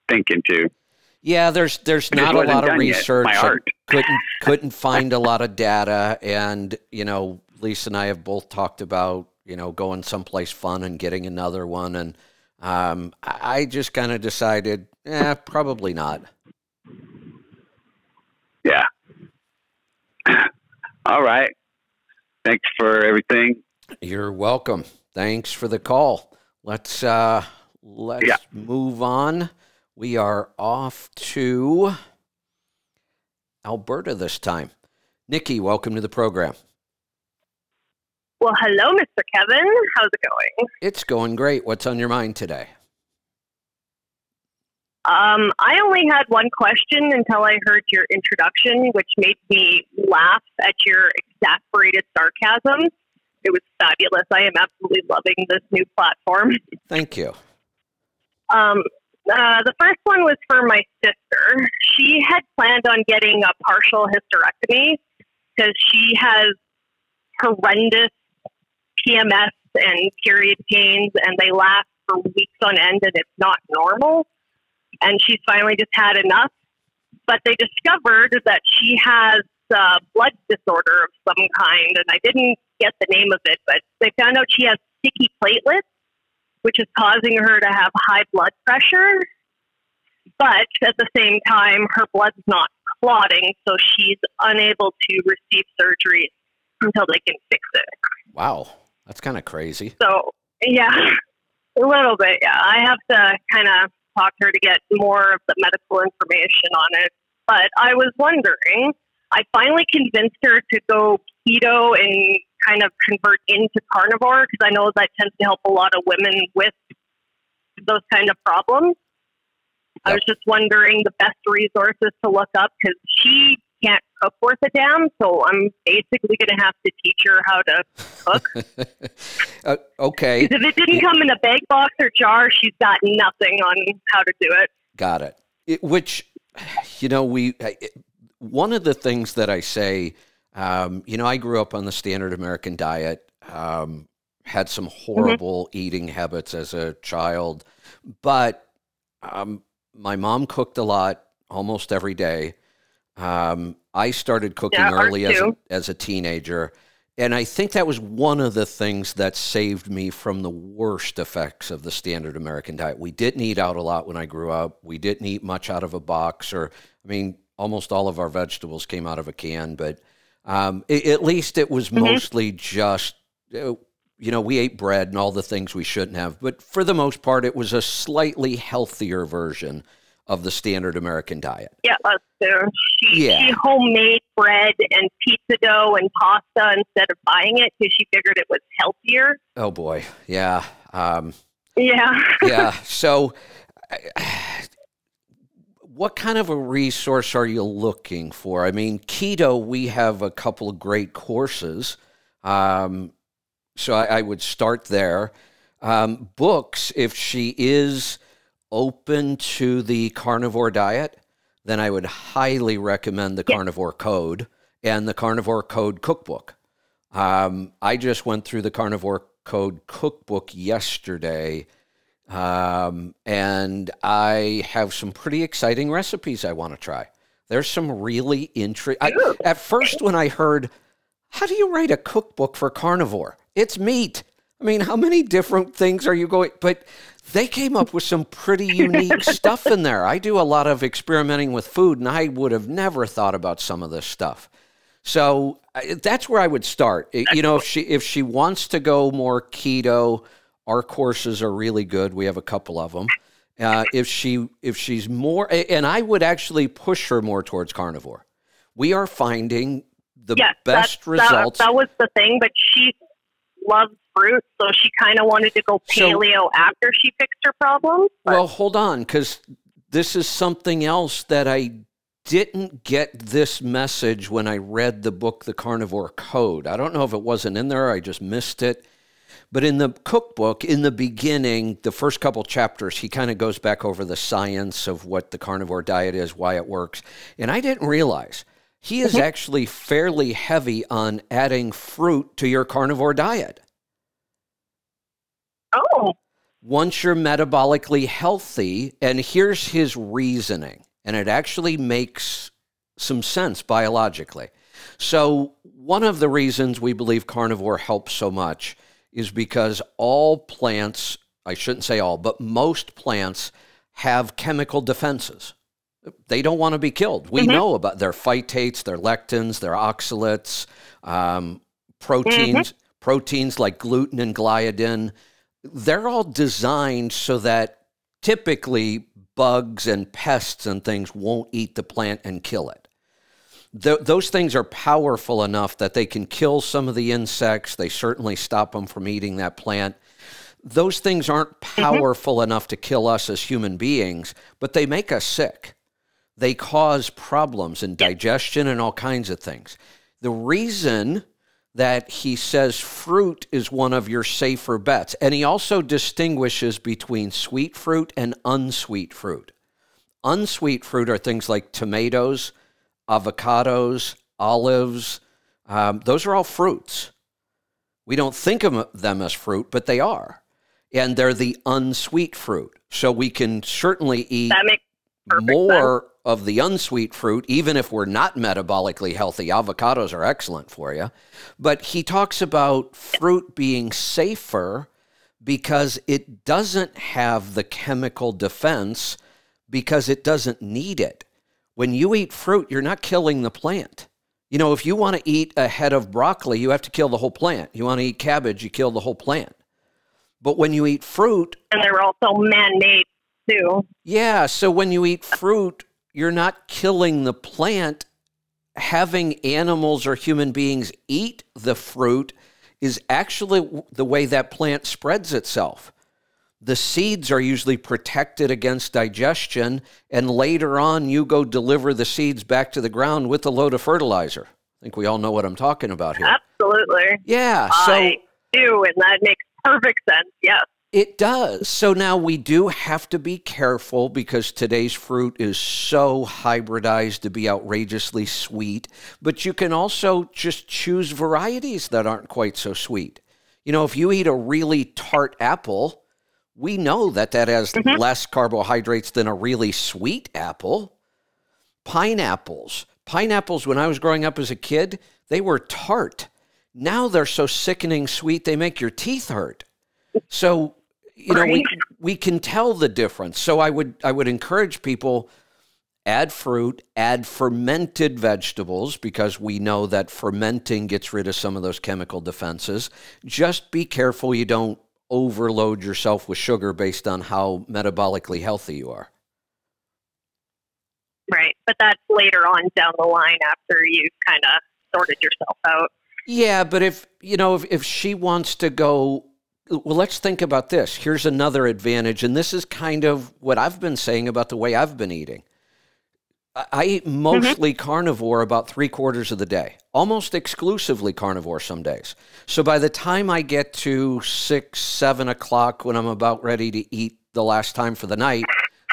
thinking too. Yeah, there's not a lot of research. Couldn't find a lot of data, and Lisa and I have both talked about going someplace fun and getting another one, and I just kind of decided, probably not. Yeah. All right. Thanks for everything. You're welcome. Thanks for the call. Let's move on. We are off to Alberta this time. Nikki, welcome to the program. Well, hello, Mr. Kevin. How's it going? It's going great. What's on your mind today? I only had one question until I heard your introduction, which made me laugh at your exasperated sarcasm. It was fabulous. I am absolutely loving this new platform. Thank you. The first one was for my sister. She had planned on getting a partial hysterectomy because she has horrendous PMS and period pains, and they last for weeks on end, and it's not normal. And she's finally just had enough. But they discovered that she has a blood disorder of some kind, and I didn't get the name of it, but they found out she has sticky platelets, which is causing her to have high blood pressure. But at the same time, her blood's not clotting, so she's unable to receive surgery until they can fix it. Wow. That's kind of crazy. So, yeah, a little bit, yeah. I have to kind of talk to her to get more of the medical information on it. But I was wondering, I finally convinced her to go keto and kind of convert into carnivore, because I know that tends to help a lot of women with those kind of problems. Yep. I was just wondering the best resources to look up, because she can't cook worth a damn, so I'm basically going to have to teach her how to cook. Okay. Because if it didn't come in a bag box or jar, she's got nothing on how to do it. Got it. One of the things that I say, I grew up on the standard American diet, had some horrible eating habits as a child, but my mom cooked a lot almost every day. I started cooking early as a teenager, and I think that was one of the things that saved me from the worst effects of the standard American diet. We didn't eat out a lot when I grew up. We didn't eat much out of a box, almost all of our vegetables came out of a can, but at least it was mostly just, we ate bread and all the things we shouldn't have. But for the most part, it was a slightly healthier version of the standard American diet. Yeah, that's true. She homemade bread and pizza dough and pasta instead of buying it because she figured it was healthier. Oh, boy. Yeah. Yeah. So what kind of a resource are you looking for? I mean, keto, we have a couple of great courses. So I would start there. Books, if she is open to the carnivore diet, then I would highly recommend the Carnivore Code and the Carnivore Code Cookbook. I just went through the Carnivore Code Cookbook yesterday. And I have some pretty exciting recipes I want to try. There's some really interesting. At first, when I heard, how do you write a cookbook for carnivore? It's meat. I mean, how many different things are you going? But they came up with some pretty unique stuff in there. I do a lot of experimenting with food, and I would have never thought about some of this stuff. So that's where I would start. If she wants to go more keto, our courses are really good. We have a couple of them. If she's more, and I would actually push her more towards carnivore. We are finding the best results. That was the thing, but she loves fruit, so she kind of wanted to go paleo after she fixed her problem. But. Well, hold on, because this is something else that I didn't get this message when I read the book, The Carnivore Code. I don't know if it wasn't in there. I just missed it. But in the cookbook, in the beginning, the first couple chapters, he kind of goes back over the science of what the carnivore diet is, why it works. And I didn't realize He is actually fairly heavy on adding fruit to your carnivore diet. Oh. Once you're metabolically healthy, and here's his reasoning, and it actually makes some sense biologically. So one of the reasons we believe carnivore helps so much is because all plants, I shouldn't say all, but most plants have chemical defenses. They don't want to be killed. We know about their phytates, their lectins, their oxalates, proteins, proteins like gluten and gliadin. They're all designed so that typically bugs and pests and things won't eat the plant and kill it. Those things are powerful enough that they can kill some of the insects. They certainly stop them from eating that plant. Those things aren't powerful enough to kill us as human beings, but they make us sick. They cause problems in digestion and all kinds of things. The reason that he says fruit is one of your safer bets, and he also distinguishes between sweet fruit and unsweet fruit. Unsweet fruit are things like tomatoes, avocados, olives. Those are all fruits. We don't think of them as fruit, but they are. And they're the unsweet fruit. So we can certainly eat more of the unsweet fruit, even if we're not metabolically healthy. Avocados are excellent for you. But he talks about fruit being safer because it doesn't have the chemical defense, because it doesn't need it. When you eat fruit, you're not killing the plant. You know, if you want to eat a head of broccoli, you have to kill the whole plant. You want to eat cabbage, you kill the whole plant. But when you eat fruit... And they're also man-made, too. Yeah, so when you eat fruit, you're not killing the plant. Having animals or human beings eat the fruit is actually the way that plant spreads itself. The seeds are usually protected against digestion, and later on you go deliver the seeds back to the ground with a load of fertilizer. I think we all know what I'm talking about here. Absolutely. Yeah. I do, and that makes perfect sense, yes. It does. So now we do have to be careful because today's fruit is so hybridized to be outrageously sweet, but you can also just choose varieties that aren't quite so sweet. You know, if you eat a really tart apple... We know that that has less carbohydrates than a really sweet apple. Pineapples. Pineapples, when I was growing up as a kid, they were tart. Now they're so sickening sweet, they make your teeth hurt. So, you know, we can tell the difference. So I would encourage people, add fruit, add fermented vegetables, because we know that fermenting gets rid of some of those chemical defenses. Just be careful you don't overload yourself with sugar based on how metabolically healthy you are. Right. But that's later on down the line after you've kind of sorted yourself out. Yeah. But if she wants to go, well, let's think about this. Here's another advantage. And this is kind of what I've been saying about the way I've been eating. I eat mostly carnivore about 3/4 of the day, almost exclusively carnivore some days. So by the time I get to 6, 7 o'clock when I'm about ready to eat the last time for the night,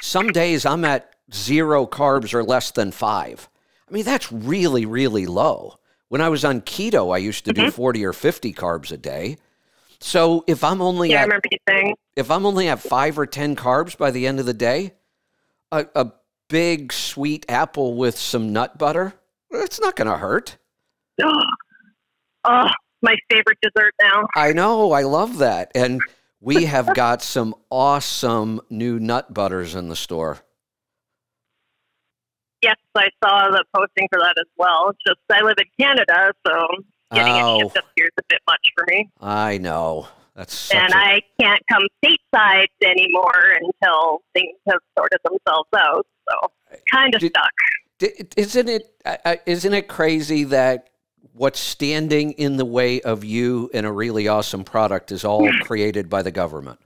some days I'm at 0 carbs or less than 5. I mean, that's really, really low. When I was on keto, I used to do 40 or 50 carbs a day. So if I'm only at 5 or 10 carbs by the end of the day, a big sweet apple with some nut butter, it's not going to hurt. Oh, my favorite dessert now. I know. I love that. And we have got some awesome new nut butters in the store. Yes, I saw the posting for that as well. Just I live in Canada, so getting it shipped up here is a bit much for me. I know. I can't come stateside anymore until things have sorted themselves out. So kind of stuck. Isn't it crazy that what's standing in the way of you and a really awesome product is all created by the government?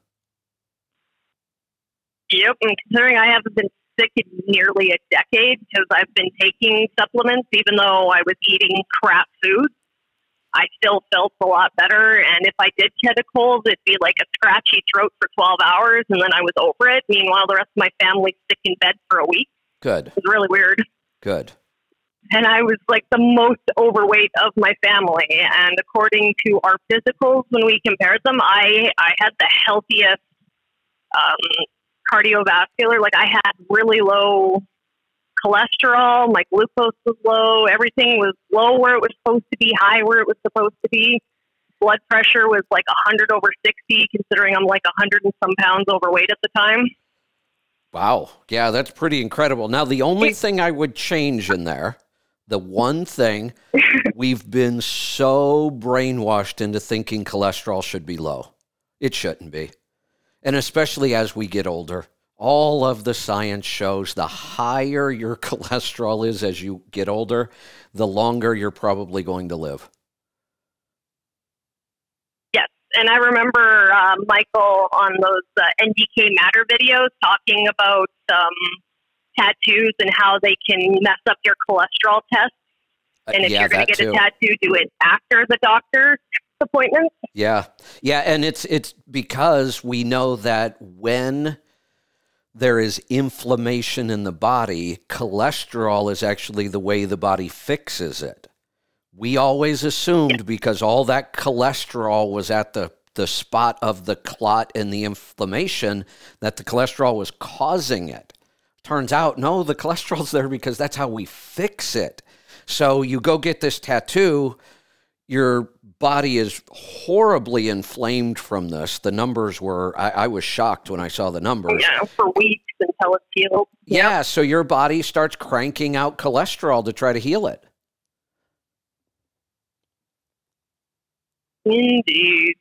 Yep. And considering I haven't been sick in nearly a decade because I've been taking supplements, even though I was eating crap food, I still felt a lot better. And if I did get a cold, it'd be like a scratchy throat for 12 hours. And then I was over it. Meanwhile, the rest of my family's sick in bed for a week. Good. It was really weird. Good. And I was like the most overweight of my family. And according to our physicals, when we compared them, I had the healthiest cardiovascular. Like I had really low cholesterol, like glucose was low. Everything was low where it was supposed to be, high where it was supposed to be. Blood pressure was like 100 over 60, considering I'm like 100 and some pounds overweight at the time. Wow. Yeah, that's pretty incredible. Now, the only thing I would change in there, the one thing, we've been so brainwashed into thinking cholesterol should be low. It shouldn't be. And especially as we get older, all of the science shows the higher your cholesterol is as you get older, the longer you're probably going to live. And I remember Michael on those NDK Matter videos talking about tattoos and how they can mess up your cholesterol test. And if you're going to get a tattoo, do it after the doctor's appointment. Yeah. Yeah. And it's because we know that when there is inflammation in the body, cholesterol is actually the way the body fixes it. We always assumed because all that cholesterol was at the spot of the clot and the inflammation that the cholesterol was causing it. Turns out, no, the cholesterol's there because that's how we fix it. So you go get this tattoo, your body is horribly inflamed from this. The numbers were, I was shocked when I saw the numbers. Yeah, for weeks until it's healed. Yeah, so your body starts cranking out cholesterol to try to heal it. Indeed.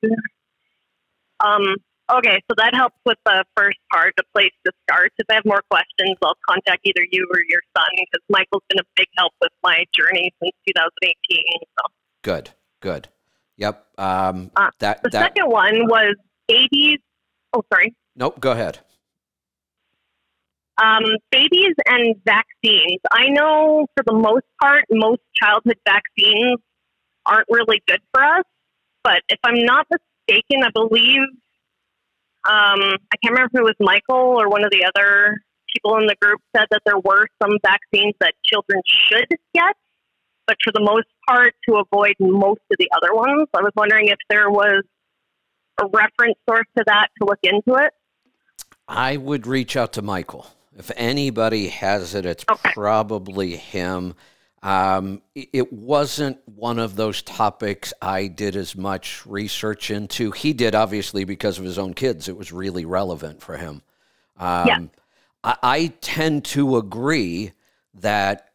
Okay, so that helps with the first part, the place to start. If I have more questions, I'll contact either you or your son, because Michael's been a big help with my journey since 2018. So. Good. Yep. Second one was 80s. Oh, sorry. Nope, go ahead. Babies and vaccines. I know for the most part, most childhood vaccines aren't really good for us. But if I'm not mistaken, I believe, I can't remember if it was Michael or one of the other people in the group said that there were some vaccines that children should get, but for the most part to avoid most of the other ones. I was wondering if there was a reference source to that to look into it. I would reach out to Michael. If anybody has it, it's probably him. It wasn't one of those topics I did as much research into. He did, obviously, because of his own kids. It was really relevant for him. I tend to agree that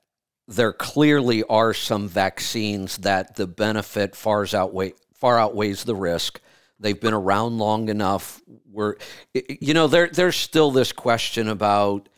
there clearly are some vaccines that the benefit far outweighs the risk. They've been around long enough. There's still this question about,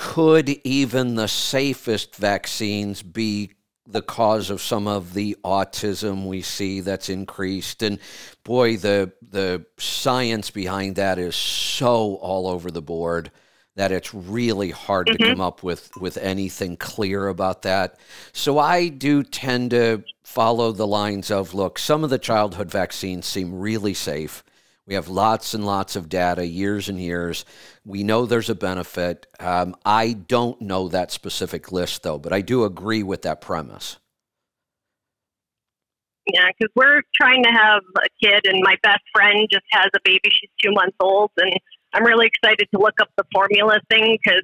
could even the safest vaccines be the cause of some of the autism we see that's increased? And boy, the science behind that is so all over the board that it's really hard to come up with anything clear about that. So I do tend to follow the lines of, look, some of the childhood vaccines seem really safe. We have lots and lots of data, years and years. We know there's a benefit. I don't know that specific list, though, but I do agree with that premise. Yeah, because we're trying to have a kid, and my best friend just has a baby. She's 2 months old, and I'm really excited to look up the formula thing because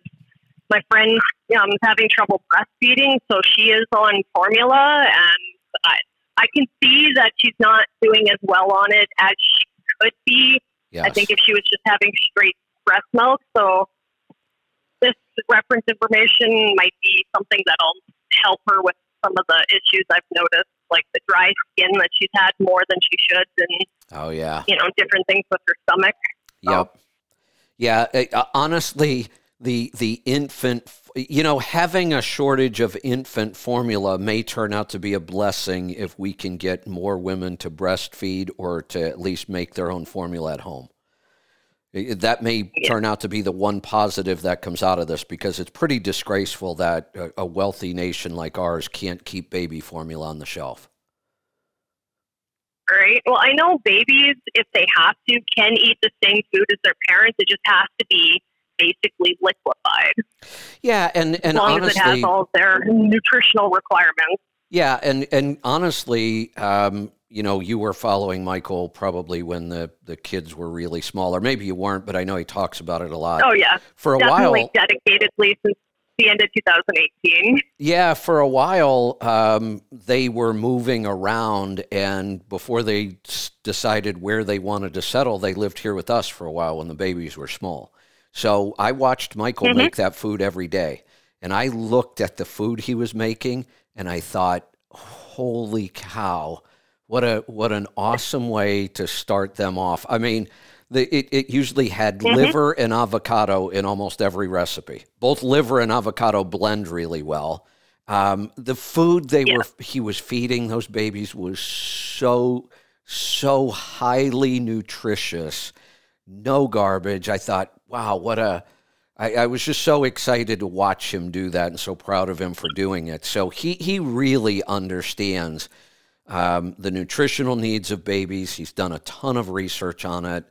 my friend is having trouble breastfeeding, so she is on formula, and I can see that she's not doing as well on it as she could be. Yes. I think if she was just having straight breast milk. So this reference information might be something that'll help her with some of the issues I've noticed, like the dry skin that she's had more than she should, and different things with her stomach. So. Yep. Yeah. Honestly, the infant, having a shortage of infant formula may turn out to be a blessing if we can get more women to breastfeed or to at least make their own formula at home. That may turn out to be the one positive that comes out of this, because it's pretty disgraceful that a wealthy nation like ours can't keep baby formula on the shelf. Right. Well, I know babies, if they have to, can eat the same food as their parents. It just has to be basically liquefied. Yeah, and as long honestly, as it has all of their nutritional requirements. Yeah, and honestly, you were following Michael probably when the kids were really small, or maybe you weren't, but I know he talks about it a lot. Oh yeah, for a while, dedicatedly since the end of 2018. Yeah, for a while, they were moving around, and before they decided where they wanted to settle, they lived here with us for a while when the babies were small. So I watched Michael mm-hmm. make that food every day, and I looked at the food he was making, and I thought, holy cow, what an awesome way to start them off. I mean, it usually had mm-hmm. liver and avocado in almost every recipe. Both liver and avocado blend really well. The food he was feeding those babies was so, so highly nutritious. No garbage. I thought, wow, I was just so excited to watch him do that and so proud of him for doing it. So he really understands the nutritional needs of babies. He's done a ton of research on it.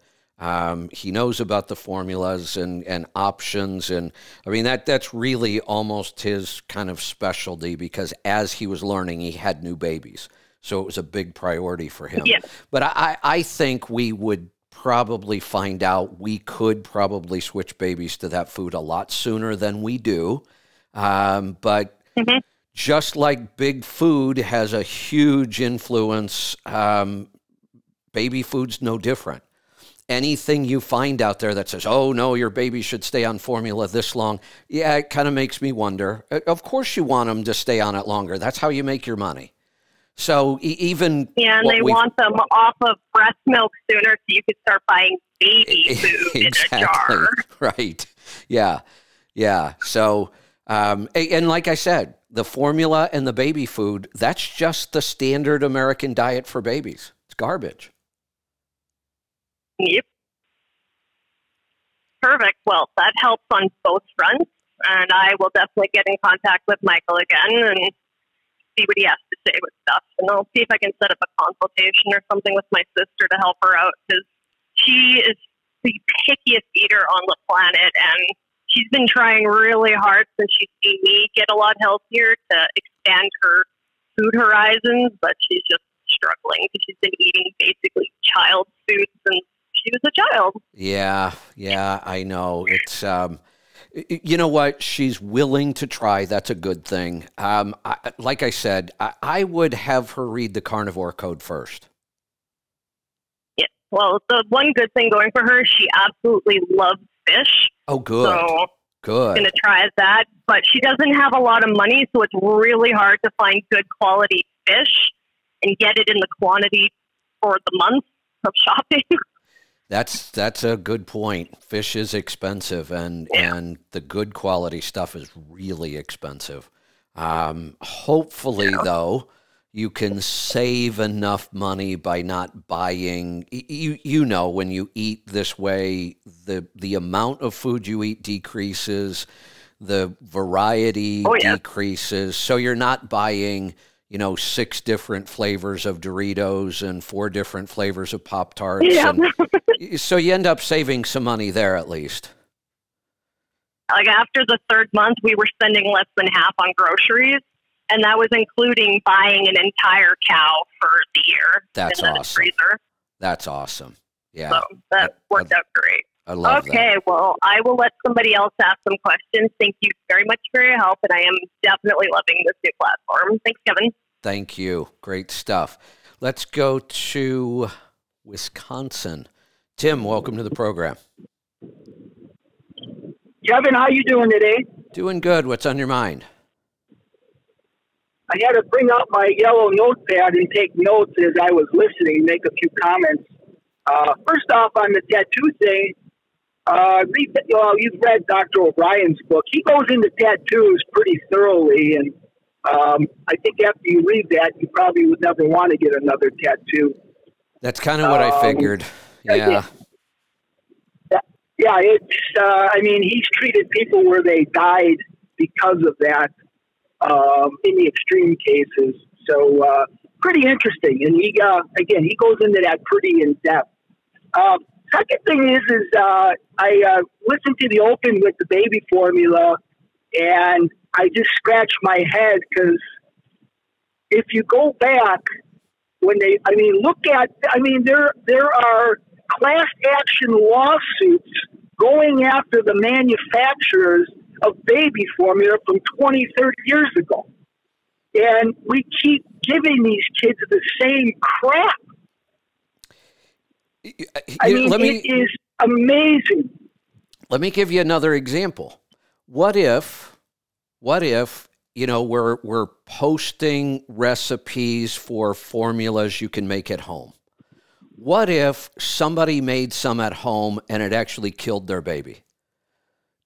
He knows about the formulas and options. And I mean, that's really almost his kind of specialty, because as he was learning, he had new babies. So it was a big priority for him. Yeah. But I think we would probably find out we could probably switch babies to that food a lot sooner than we do. But mm-hmm. just like big food has a huge influence, baby food's no different. Anything you find out there that says, oh, no, your baby should stay on formula this long, yeah, it kind of makes me wonder. Of course you want them to stay on it longer. That's how you make your money. So even... And they want them off of breast milk sooner so you could start buying baby food exactly. in a jar. Right. Yeah. Yeah. So, and like I said, the formula and the baby food, that's just the standard American diet for babies. It's garbage. Yep. Perfect. Well, that helps on both fronts. And I will definitely get in contact with Michael again and see what he has to say with stuff. And I'll see if I can set up a consultation or something with my sister to help her out, because she is the pickiest eater on the planet, and she's been trying really hard since she's seen me get a lot healthier to expand her food horizons, but she's just struggling because she's been eating basically child foods since she was a child. Yeah, I know. It's... you know what? She's willing to try. That's a good thing. Like I said, I would have her read the Carnivore Code first. Yeah. Well, the one good thing going for her, she absolutely loves fish. Oh, good. So good. She's going to try that. But she doesn't have a lot of money, so it's really hard to find good quality fish and get it in the quantity for the month of shopping. That's a good point. Fish is expensive, and the good quality stuff is really expensive. Hopefully, though, you can save enough money by not buying. You know, when you eat this way, the amount of food you eat decreases, the variety decreases, so you're not buying 6 different flavors of Doritos and 4 different flavors of Pop-Tarts. Yeah. So you end up saving some money there at least. Like after the third month, we were spending less than half on groceries, and that was including buying an entire cow for the year. That's awesome. Freezer. That's awesome. Yeah. So that worked out great. I love that. Okay, well, I will let somebody else ask some questions. Thank you very much for your help, and I am definitely loving this new platform. Thanks, Kevin. Thank you. Great stuff. Let's go to Wisconsin. Tim, welcome to the program. Kevin, how you doing today? Doing good. What's on your mind? I had to bring out my yellow notepad and take notes as I was listening, make a few comments. First off, on the tattoo thing, you've read Dr. O'Brien's book. He goes into tattoos pretty thoroughly, and I think after you read that, you probably would never want to get another tattoo. That's kind of what I figured. Yeah. Yeah, he's treated people where they died because of that in the extreme cases. So, pretty interesting. And he, again, he goes into that pretty in depth. Second thing is I listened to the open with the baby formula, and I just scratched my head because if you go back when they, I mean, look at, I mean, there are class action lawsuits going after the manufacturers of baby formula from 20, 30 years ago. And we keep giving these kids the same crap. It is amazing. Let me give you another example. What if, you know, we're posting recipes for formulas you can make at home. What if somebody made some at home and it actually killed their baby?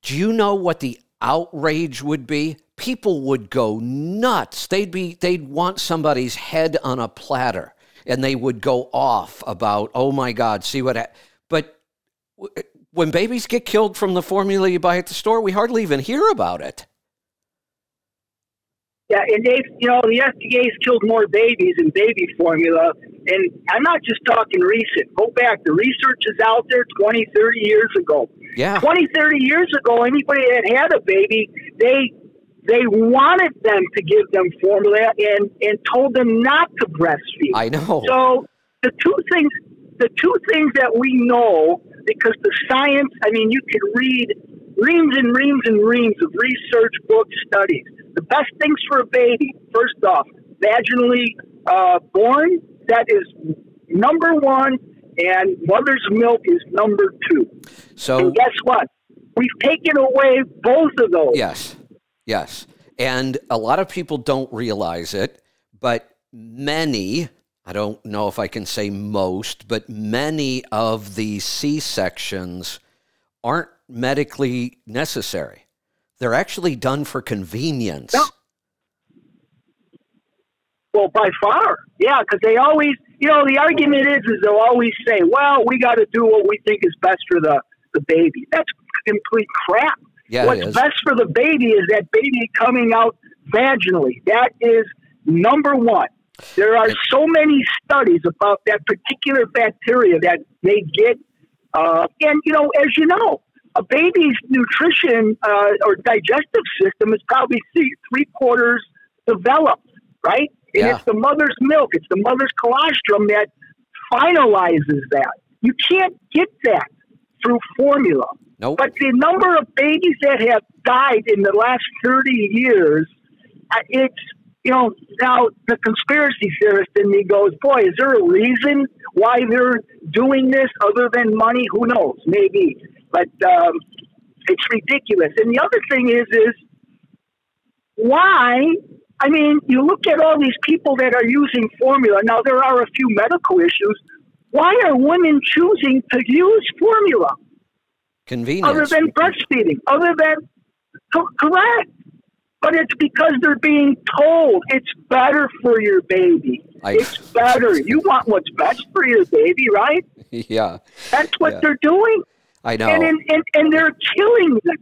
Do you know what the outrage would be? People would go nuts. They'd want somebody's head on a platter, and they would go off about, oh my God, see what? But when babies get killed from the formula you buy at the store, we hardly even hear about it. Yeah, and the FDA's killed more babies in baby formula, and I'm not just talking recent. Go back. The research is out there 20, 30 years ago. Yeah. 20, 30 years ago, anybody that had a baby, they wanted them to give them formula and told them not to breastfeed. I know. So the two things that we know, because the science, I mean, you could read reams and reams and reams of research books, studies. The best things for a baby, first off, vaginally born, that is number one, and mother's milk is number two. So, and guess what? We've taken away both of those. Yes. And a lot of people don't realize it, but many, I don't know if I can say most, but many of the C-sections aren't medically necessary. They're actually done for convenience. No. Well, by far. Yeah, because they always, the argument is they'll always say, well, we got to do what we think is best for the baby. That's complete crap. Yeah, what's best for the baby is that baby coming out vaginally. That is number one. There are so many studies about that particular bacteria that they get. As you know, a baby's nutrition or digestive system is probably three-quarters developed, right? And It's the mother's milk, it's the mother's colostrum that finalizes that. You can't get that through formula. Nope. But the number of babies that have died in the last 30 years, it's, now the conspiracy theorist in me goes, boy, is there a reason why they're doing this other than money? Who knows? Maybe. But it's ridiculous. And the other thing is why? I mean, you look at all these people that are using formula. Now, there are a few medical issues. Why are women choosing to use formula? Convenience. Other than breastfeeding. Correct. But it's because they're being told it's better for your baby. It's better. You want what's best for your baby, right? Yeah. That's what they're doing. I know. And they're killing them.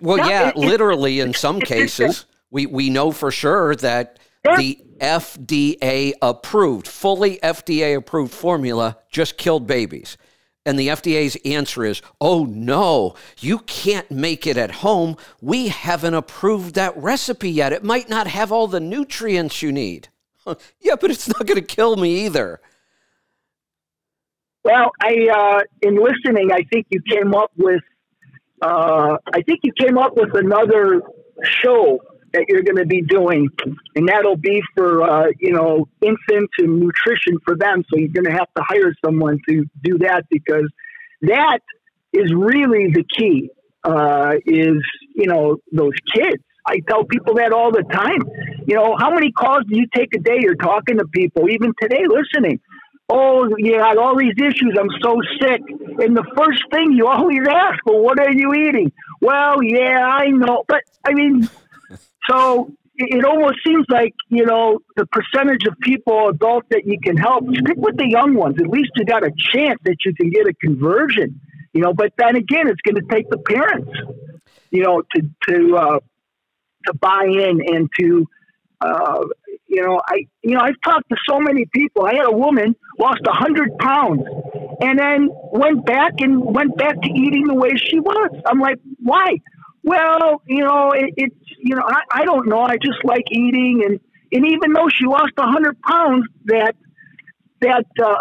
Well, literally in some cases, we know for sure that the fully FDA-approved formula just killed babies. And the FDA's answer is, oh, no, you can't make it at home. We haven't approved that recipe yet. It might not have all the nutrients you need. Yeah, but it's not going to kill me either. Well, I think you came up with another show that you're going to be doing, and that'll be for, infants and nutrition for them. So you're going to have to hire someone to do that, because that is really the key, is those kids. I tell people that all the time. How many calls do you take a day? You're talking to people, even today, listening. Oh, yeah, I got all these issues. I'm so sick. And the first thing you always ask, well, what are you eating? Well, yeah, I know. But, I mean... So it almost seems like, the percentage of people, adults, that you can help, stick with the young ones. At least you got a chance that you can get a conversion, But then again, it's going to take the parents, to buy in and to, I've talked to so many people. I had a woman lost 100 pounds and then went back to eating the way she was. I'm like, why? Well, I don't know. I just like eating. And even though she lost 100 pounds, that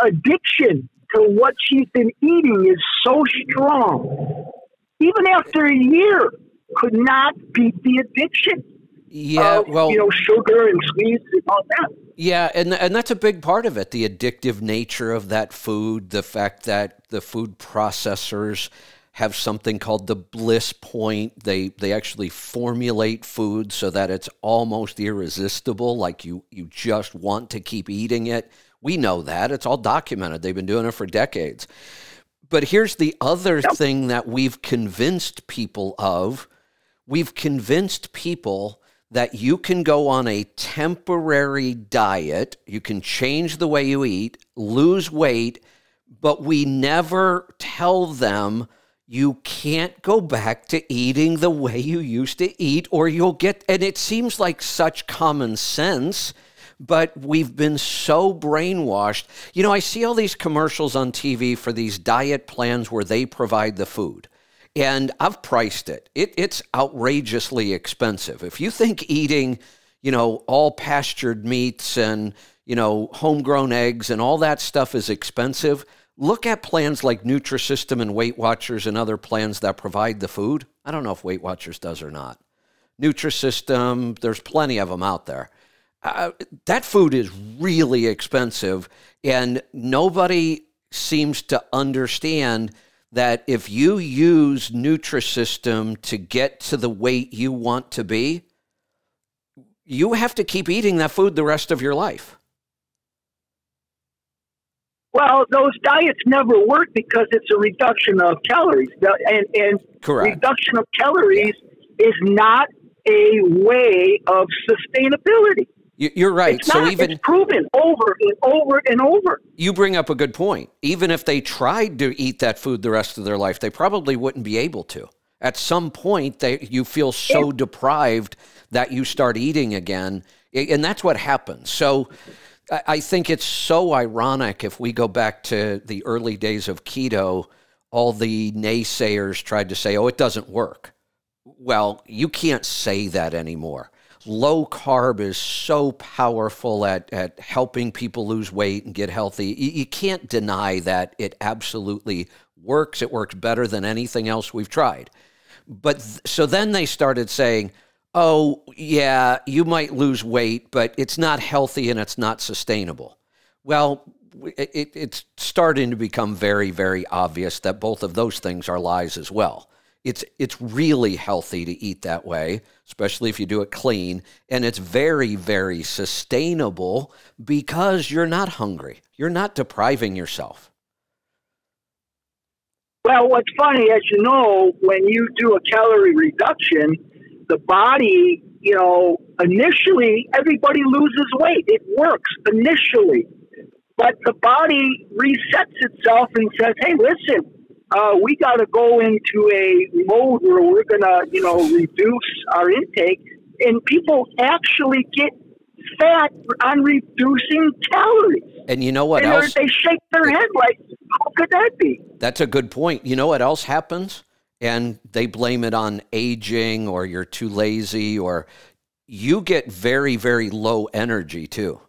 addiction to what she's been eating is so strong. Even after a year, could not beat the addiction. Yeah, sugar and sweets and all that. Yeah, and that's a big part of it, the addictive nature of that food, the fact that the food processors have something called the bliss point. They actually formulate food so that it's almost irresistible, like you just want to keep eating it. We know that. It's all documented. They've been doing it for decades. But here's the other thing that we've convinced people of. We've convinced people that you can go on a temporary diet, you can change the way you eat, lose weight, but we never tell them you can't go back to eating the way you used to eat or you'll get, and it seems like such common sense, but we've been so brainwashed. You know, I see all these commercials on TV for these diet plans where they provide the food. And I've priced it. It's outrageously expensive. If you think eating, all pastured meats and, homegrown eggs and all that stuff is expensive, look at plans like Nutrisystem and Weight Watchers and other plans that provide the food. I don't know if Weight Watchers does or not. Nutrisystem, there's plenty of them out there. That food is really expensive, and nobody seems to understand that if you use Nutrisystem to get to the weight you want to be, you have to keep eating that food the rest of your life. Well, those diets never work because it's a reduction of calories. And correct. Reduction of calories is not a way of sustainability. You're right. It's not, so even it's proven over and over and over. You bring up a good point. Even if they tried to eat that food the rest of their life, they probably wouldn't be able to. At some point, you feel so deprived that you start eating again, and that's what happens. So I think it's so ironic if we go back to the early days of keto, all the naysayers tried to say, oh, it doesn't work. Well, you can't say that anymore. Low carb is so powerful at helping people lose weight and get healthy. You can't deny that it absolutely works. It works better than anything else we've tried. But so then they started saying, oh, yeah, you might lose weight, but it's not healthy and it's not sustainable. Well, it's starting to become very, very obvious that both of those things are lies as well. It's really healthy to eat that way, especially if you do it clean, and it's very, very sustainable because you're not hungry. You're not depriving yourself. Well, what's funny, as you know, when you do a calorie reduction, the body, initially everybody loses weight. It works initially, but the body resets itself and says, hey, listen, we got to go into a mode where we're going to, reduce our intake. And people actually get fat on reducing calories. And you know what else? They shake their head like, how could that be? That's a good point. You know what else happens? And they blame it on aging or you're too lazy or you get very, very low energy too.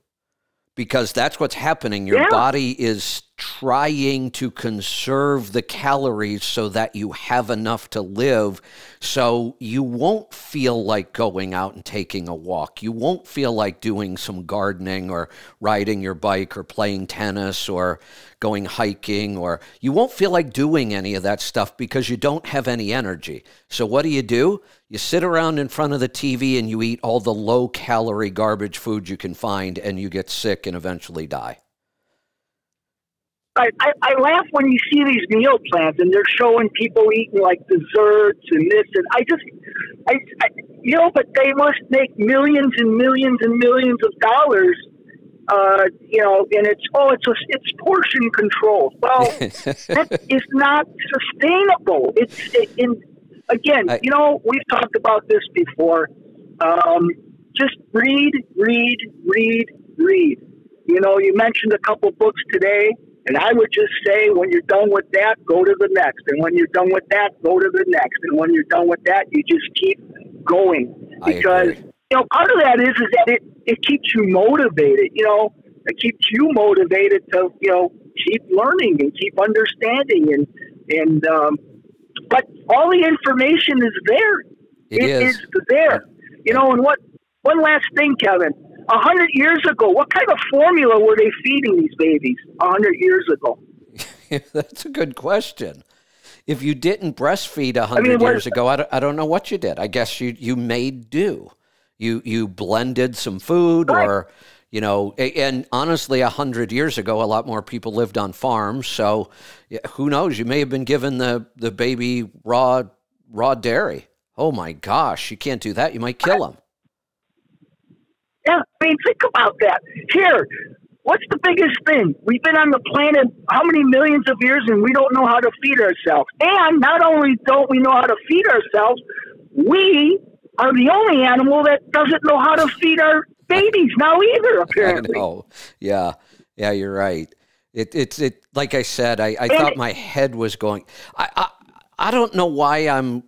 Because that's what's happening. Your body is trying to conserve the calories so that you have enough to live. So you won't feel like going out and taking a walk. You won't feel like doing some gardening or riding your bike or playing tennis or going hiking, or you won't feel like doing any of that stuff because you don't have any energy. So what do? You sit around in front of the TV and you eat all the low-calorie garbage food you can find, and you get sick and eventually die. I laugh when you see these meal plans and they're showing people eating like desserts and this, and but they must make millions and millions and millions of dollars, and it's portion control. Well, that is not sustainable. We've talked about this before. Just read. You mentioned a couple books today. And I would just say, when you're done with that, go to the next. And when you're done with that, go to the next. And when you're done with that, you just keep going. Because, you know, part of that is that it keeps you motivated. You know, it keeps you motivated to, you know, keep learning and keep understanding. But all the information is there. It is there. You know, and one last thing, Kevin. 100 years ago, what kind of formula were they feeding these babies 100 years ago? That's a good question. If you didn't breastfeed 100 years ago, I don't know what you did. I guess you made do. You blended some food, right? Or, you know, and honestly, 100 years ago, a lot more people lived on farms. So who knows? You may have been given the baby raw dairy. Oh my gosh, you can't do that. You might kill them. Yeah, I mean, think about that. Here, what's the biggest thing? We've been on the planet how many millions of years, and we don't know how to feed ourselves. And not only don't we know how to feed ourselves, we are the only animal that doesn't know how to feed our babies now either, apparently. I know. Yeah, you're right. It's like I said, I thought my head was going. I don't know why I'm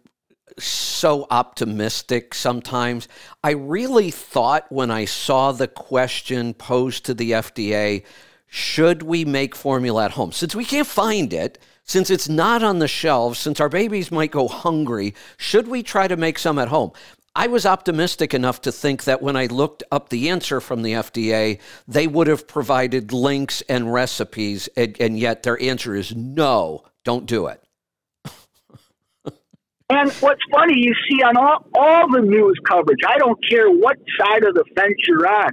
so optimistic sometimes. I really thought when I saw the question posed to the FDA, should we make formula at home? Since we can't find it, since it's not on the shelves, since our babies might go hungry, should we try to make some at home? I was optimistic enough to think that when I looked up the answer from the FDA, they would have provided links and recipes, and yet their answer is no, don't do it. And what's funny, you see on all the news coverage, I don't care what side of the fence you're on,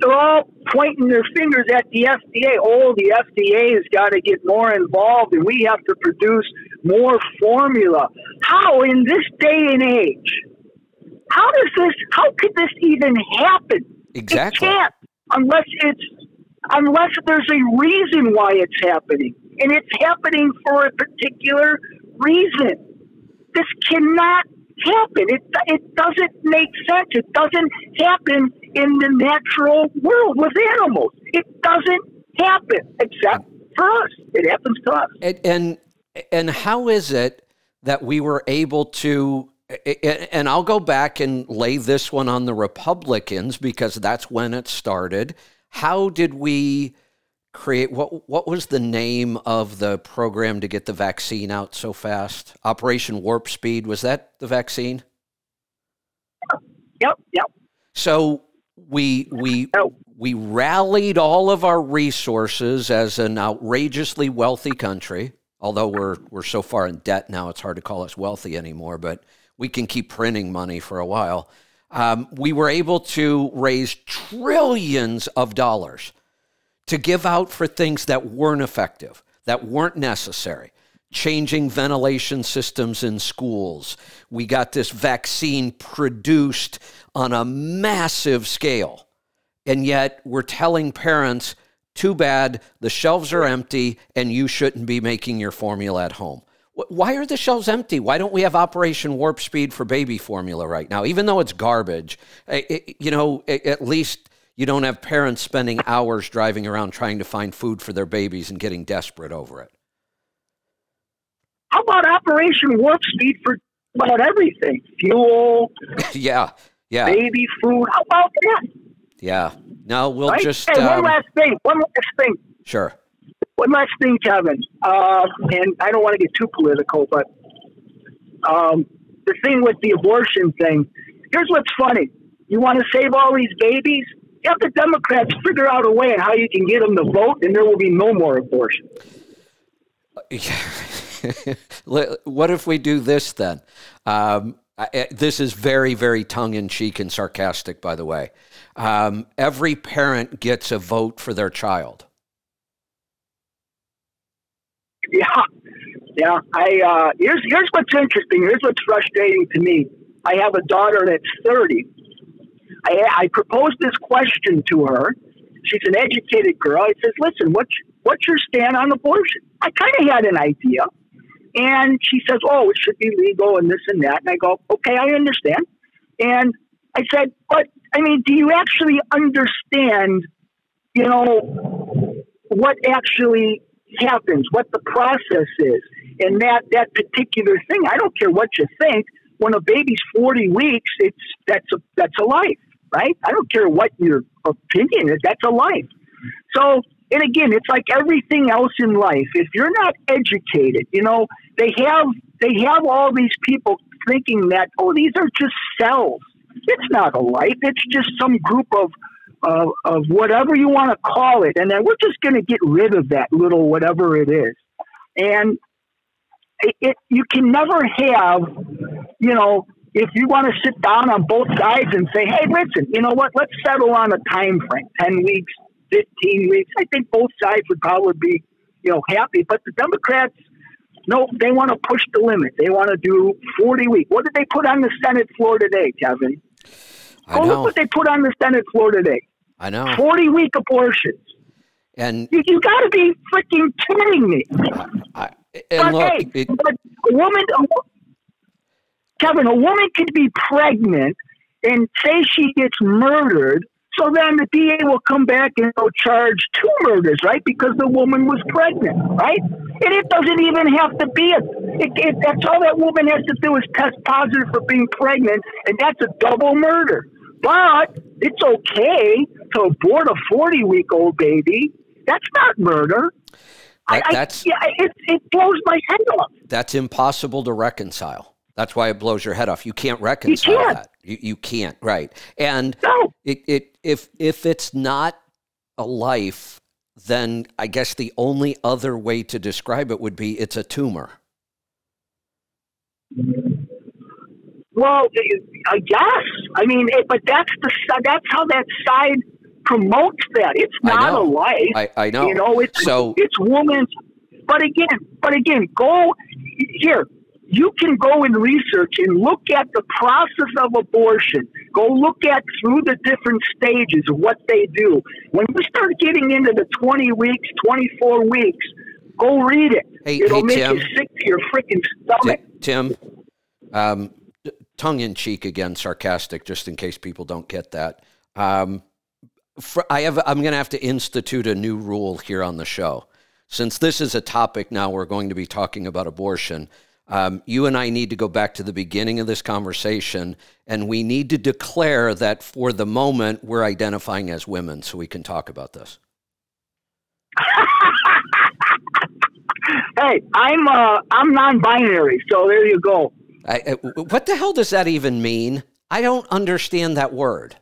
they're all pointing their fingers at the FDA. Oh, the FDA has got to get more involved, and we have to produce more formula. How, in this day and age, how could this even happen? Exactly. It can't, unless there's a reason why it's happening. And it's happening for a particular reason. This cannot happen. It doesn't make sense. It doesn't happen in the natural world with animals. It doesn't happen except for us. It happens to us. And how is it that we were able to, and I'll go back and lay this one on the Republicans because that's when it started. How did we create, what was the name of the program to get the vaccine out so fast? Operation Warp Speed, was that the vaccine? Yep. So we rallied all of our resources as an outrageously wealthy country, although we're so far in debt now it's hard to call us wealthy anymore, but we can keep printing money for a while. We were able to raise trillions of dollars to give out for things that weren't effective, that weren't necessary. Changing ventilation systems in schools. We got this vaccine produced on a massive scale. And yet we're telling parents, too bad, the shelves are empty and you shouldn't be making your formula at home. Why are the shelves empty? Why don't we have Operation Warp Speed for baby formula right now? Even though it's garbage, at least you don't have parents spending hours driving around trying to find food for their babies and getting desperate over it. How about Operation Warp Speed for about everything? Fuel. Yeah. Baby food. How about that? Yeah. No, we'll just... Hey, one last thing. Sure. One last thing, Kevin. And I don't want to get too political, but the thing with the abortion thing, here's what's funny. You want to save all these babies? Have the Democrats figure out a way on how you can get them to vote, and there will be no more abortion. What if we do this then? This is very, very tongue-in-cheek and sarcastic, by the way. Every parent gets a vote for their child. Yeah. Here's what's interesting. Here's what's frustrating to me. I have a daughter that's 30. I proposed this question to her. She's an educated girl. I says, listen, what's your stand on abortion? I kind of had an idea. And she says, oh, it should be legal and this and that. And I go, okay, I understand. And I said, but, I mean, do you actually understand, you know, what actually happens, what the process is, and that particular thing. I don't care what you think. When a baby's 40 weeks, that's a life, right? I don't care what your opinion is. That's a life. So, and again, it's like everything else in life. If you're not educated, you know, they have all these people thinking that, oh, these are just cells. It's not a life. It's just some group of whatever you want to call it. And then we're just going to get rid of that little whatever it is. And you can never have, you know, if you want to sit down on both sides and say, hey, listen, you know what, let's settle on a time frame, 10 weeks, 15 weeks. I think both sides would probably be, you know, happy. But the Democrats, no, they want to push the limit. They want to do 40 weeks. What did they put on the Senate floor today, Kevin? I know. Look what they put on the Senate floor today. I know. 40-week abortions. And you got to be freaking kidding me. Kevin, a woman could be pregnant and say she gets murdered, so then the DA will come back and they'll charge two murders, right? Because the woman was pregnant, right? And it doesn't even have to be that's all that woman has to do is test positive for being pregnant, and that's a double murder. But it's okay to abort a 40-week-old baby. That's not murder. It blows my head off. That's impossible to reconcile. That's why it blows your head off. You can't reconcile that. You can't, right? And no. If it's not a life, then I guess the only other way to describe it would be it's a tumor. Well, I guess. I mean, but that's how that side promotes that. It's not a life. I know. You know, it's woman's. But again, go here. You can go and research and look at the process of abortion. Go look at through the different stages of what they do. When we start getting into the 20 weeks, 24 weeks, go read it. It'll make Tim, you sick to your freaking stomach. Tim, tongue in cheek again, sarcastic, just in case people don't get that. I'm going to have to institute a new rule here on the show. Since this is a topic now, we're going to be talking about abortion. You and I need to go back to the beginning of this conversation, and we need to declare that for the moment we're identifying as women so we can talk about this. Hey, I'm non-binary, so there you go. What the hell does that even mean? I don't understand that word.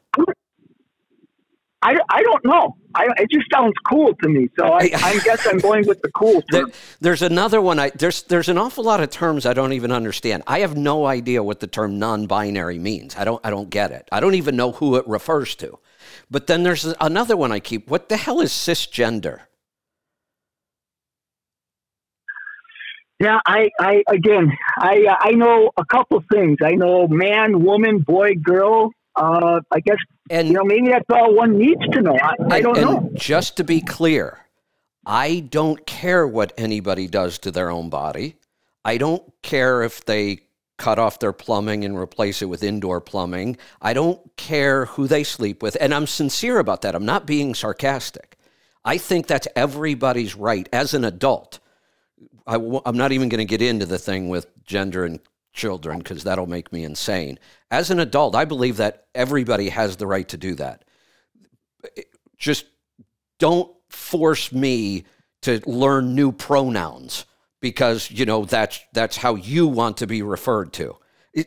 I don't know. It just sounds cool to me, so I guess I'm going with the cool term. There's another one. There's an awful lot of terms I don't even understand. I have no idea what the term non-binary means. I don't get it. I don't even know who it refers to. But then there's another one I keep. What the hell is cisgender? Yeah, I know a couple things. I know man, woman, boy, girl. I guess, and you know, maybe that's all one needs to know. I don't know. Just to be clear, I don't care what anybody does to their own body. I don't care if they cut off their plumbing and replace it with indoor plumbing. I don't care who they sleep with. And I'm sincere about that. I'm not being sarcastic. I think that's everybody's right as an adult. I'm not even going to get into the thing with gender and children, because that'll make me insane. As an adult, I believe that everybody has the right to do that. Just don't force me to learn new pronouns because, you know, that's how you want to be referred to.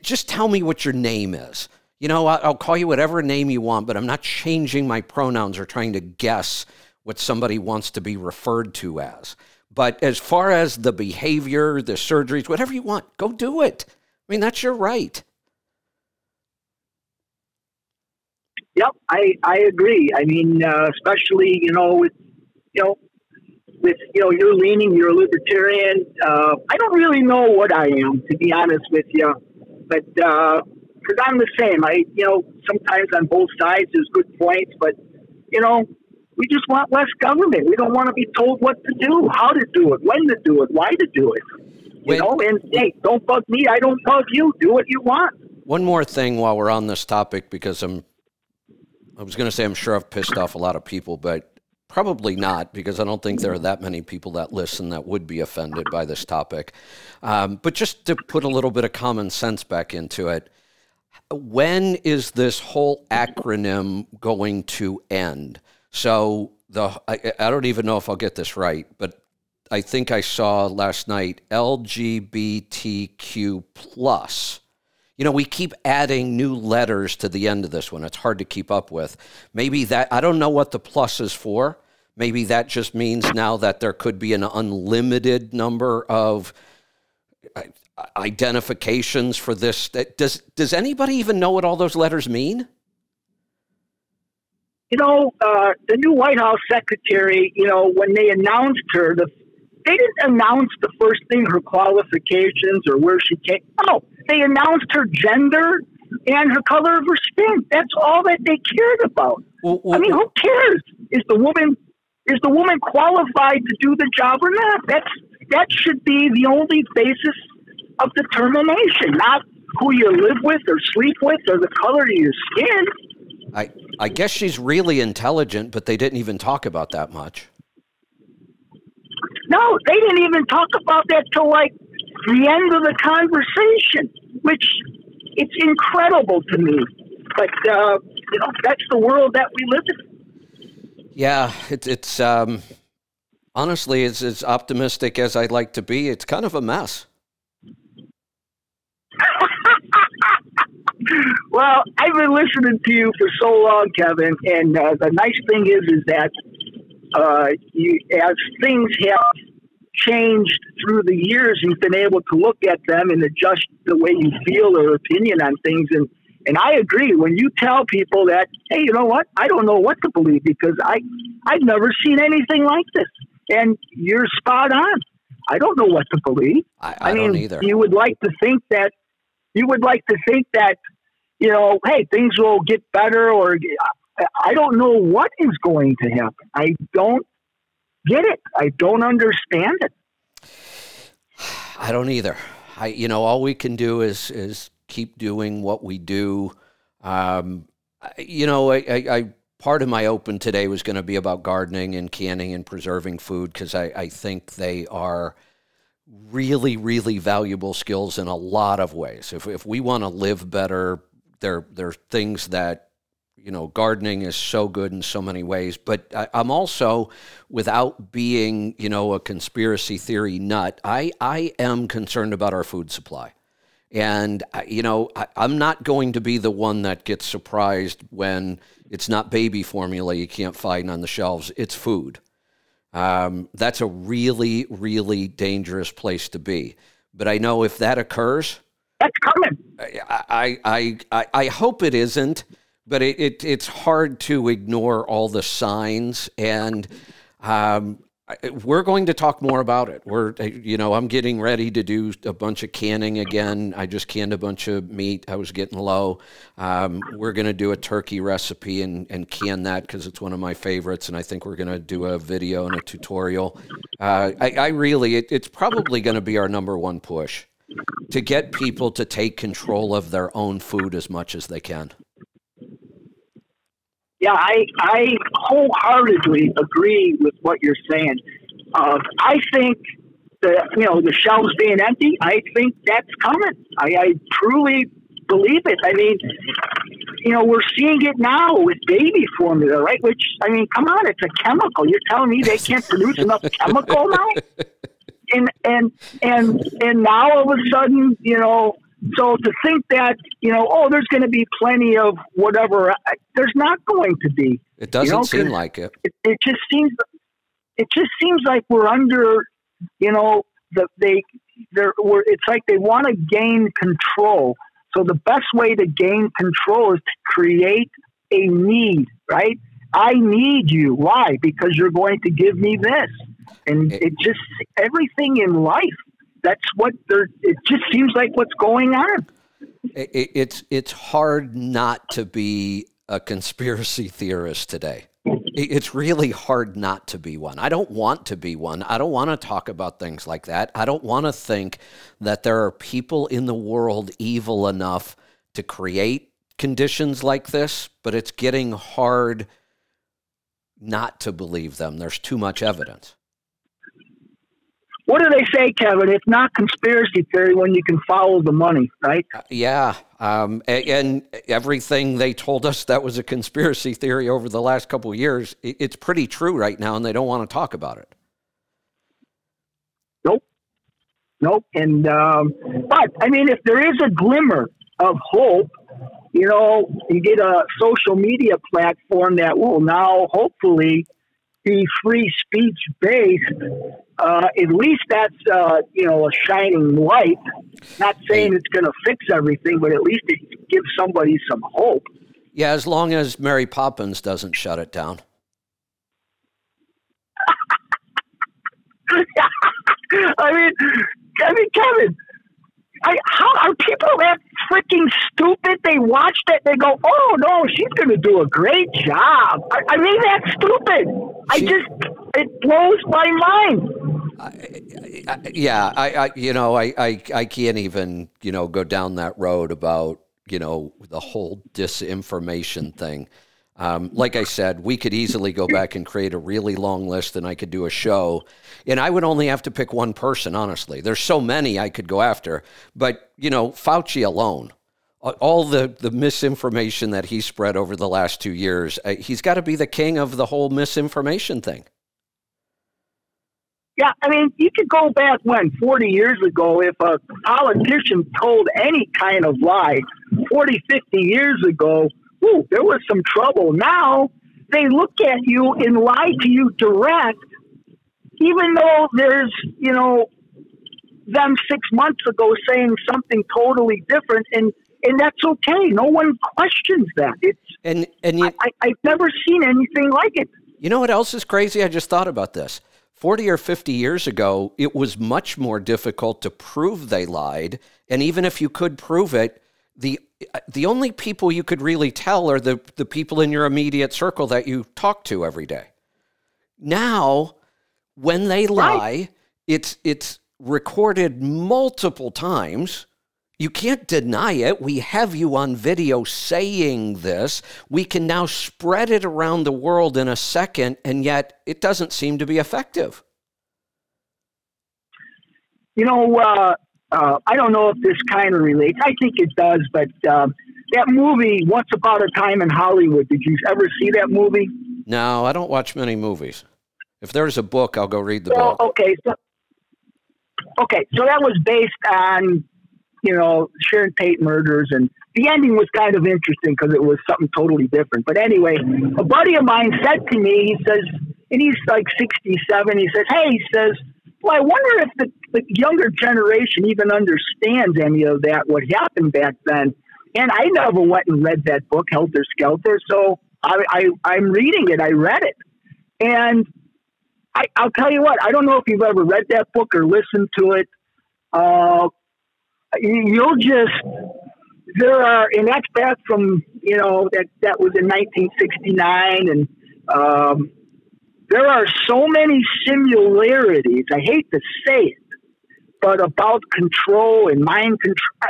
Just tell me what your name is. You know, I'll call you whatever name you want, but I'm not changing my pronouns or trying to guess what somebody wants to be referred to as. But as far as the behavior, the surgeries, whatever you want, go do it. I mean, that's your right. Yep, I agree. I mean, especially, you know, with you're leaning, you're a libertarian. I don't really know what I am, to be honest with you. But because I'm the same, sometimes on both sides there's good points, but you know. We just want less government. We don't want to be told what to do, how to do it, when to do it, why to do it. And hey, don't bug me. I don't bug you. Do what you want. One more thing while we're on this topic, because I was going to say I'm sure I've pissed off a lot of people, but Probably not, because I don't think there are that many people that listen that would be offended by this topic. But just to put a little bit of common sense back into it, when is this whole acronym going to end? So I don't even know if I'll get this right, but I think I saw last night LGBTQ+. You know, we keep adding new letters to the end of this one. It's hard to keep up with. Maybe that, I don't know what the plus is for. Maybe that just means now that there could be an unlimited number of identifications for this. Does anybody even know what all those letters mean? You know, the new White House secretary, you know, when they announced her, they didn't announce the first thing, her qualifications or where she came. No, they announced her gender and her color of her skin. That's all that they cared about. I mean, who cares? Is the woman qualified to do the job or not? That should be the only basis of determination, not who you live with or sleep with or the color of your skin. I guess she's really intelligent, but they didn't even talk about that much. No, they didn't even talk about that till like the end of the conversation, which it's incredible to me. But you know, that's the world that we live in. Yeah, it's honestly, it's as optimistic as I'd like to be. It's kind of a mess. Well, I've been listening to you for so long, Kevin, and the nice thing is that as things have changed through the years, you've been able to look at them and adjust the way you feel or opinion on things. And I agree when you tell people that, hey, you know what? I don't know what to believe because I've never seen anything like this. And you're spot on. I don't know what to believe. I mean, don't either. You would like to think that, you know, hey, things will get better, or I don't know what is going to happen. I don't get it. I don't understand it. I don't either. You know, all we can do is keep doing what we do. You know, I part of my open today was going to be about gardening and canning and preserving food because I think they are really, really valuable skills in a lot of ways. If we want to live better, there are things that, you know, gardening is so good in so many ways. But I'm also, without being, you know, a conspiracy theory nut, I am concerned about our food supply. And, you know, I'm not going to be the one that gets surprised when it's not baby formula you can't find on the shelves, it's food. That's a really, really dangerous place to be. But I know if that occurs, that's coming. I hope it isn't, but it's hard to ignore all the signs, and we're going to talk more about it. You know, I'm getting ready to do a bunch of canning again. I just canned a bunch of meat. I was getting low. We're going to do a turkey recipe and can that because it's one of my favorites. And I think we're going to do a video and a tutorial. It's probably going to be our number one push to get people to take control of their own food as much as they can. Yeah, I wholeheartedly agree with what you're saying. I think the shelves being empty, I think that's coming. I truly believe it. I mean, you know, we're seeing it now with baby formula, right? Which, I mean, come on, it's a chemical. You're telling me they can't produce enough chemical now? And now all of a sudden, you know, so to think that, you know, oh, there's going to be plenty of whatever, there's not going to be. It doesn't seem like it. It just seems like we're under, you know, it's like they want to gain control. So the best way to gain control is to create a need, right? I need you. Why? Because you're going to give me this. And it just, everything in life, that's what it just seems like what's going on. It's hard not to be a conspiracy theorist today. It's really hard not to be one. I don't want to be one. I don't want to talk about things like that. I don't want to think that there are people in the world evil enough to create conditions like this, but it's getting hard not to believe them. There's too much evidence. What do they say, Kevin? It's not conspiracy theory when you can follow the money, right? Yeah. And everything they told us that was a conspiracy theory over the last couple of years, it's pretty true right now, and they don't want to talk about it. Nope. And, but I mean, if there is a glimmer of hope, you know, you get a social media platform that will now hopefully be free speech based. At least that's, you know, a shining light. Not saying it's going to fix everything, but at least it gives somebody some hope. Yeah, as long as Mary Poppins doesn't shut it down. I mean, Kevin, how are people that freaking stupid? They watch that, they go, "Oh no, she's going to do a great job." I mean, that's stupid. It blows my mind. I can't even, you know, go down that road about, you know, the whole disinformation thing. Like I said, we could easily go back and create a really long list, and I could do a show, and I would only have to pick one person, honestly. There's so many I could go after, but, you know, Fauci alone, all the misinformation that he spread over the last 2 years, he's got to be the king of the whole misinformation thing. Yeah, I mean, you could go back 40 years ago, if a politician told any kind of lie, 40, 50 years ago, ooh, there was some trouble. Now they look at you and lie to you direct, even though there's, you know, them 6 months ago saying something totally different, and that's okay. No one questions that. It's I've never seen anything like it. You know what else is crazy? I just thought about this. 40 or 50 years ago, it was much more difficult to prove they lied, and even if you could prove it, the only people you could really tell are the people in your immediate circle that you talk to every day. Now, when they lie, right, it's recorded multiple times. You can't deny it. We have you on video saying this. We can now spread it around the world in a second, and yet it doesn't seem to be effective. You know, I don't know if this kind of relates. I think it does, but that movie, Once Upon a Time in Hollywood, did you ever see that movie? No, I don't watch many movies. If there's a book, I'll go read the book. Okay, so that was based on, you know, Sharon Tate murders, and the ending was kind of interesting because it was something totally different. But anyway, a buddy of mine said to me, he says, and he's like 67, he says, hey, he says, well, I wonder if the younger generation even understands any of that, what happened back then. And I never went and read that book, Helter Skelter, so I'm reading it. I read it. And I'll tell you what, I don't know if you've ever read that book or listened to it. And that's back from, you know, that was in 1969, and there are so many similarities, I hate to say it, but about control and mind control.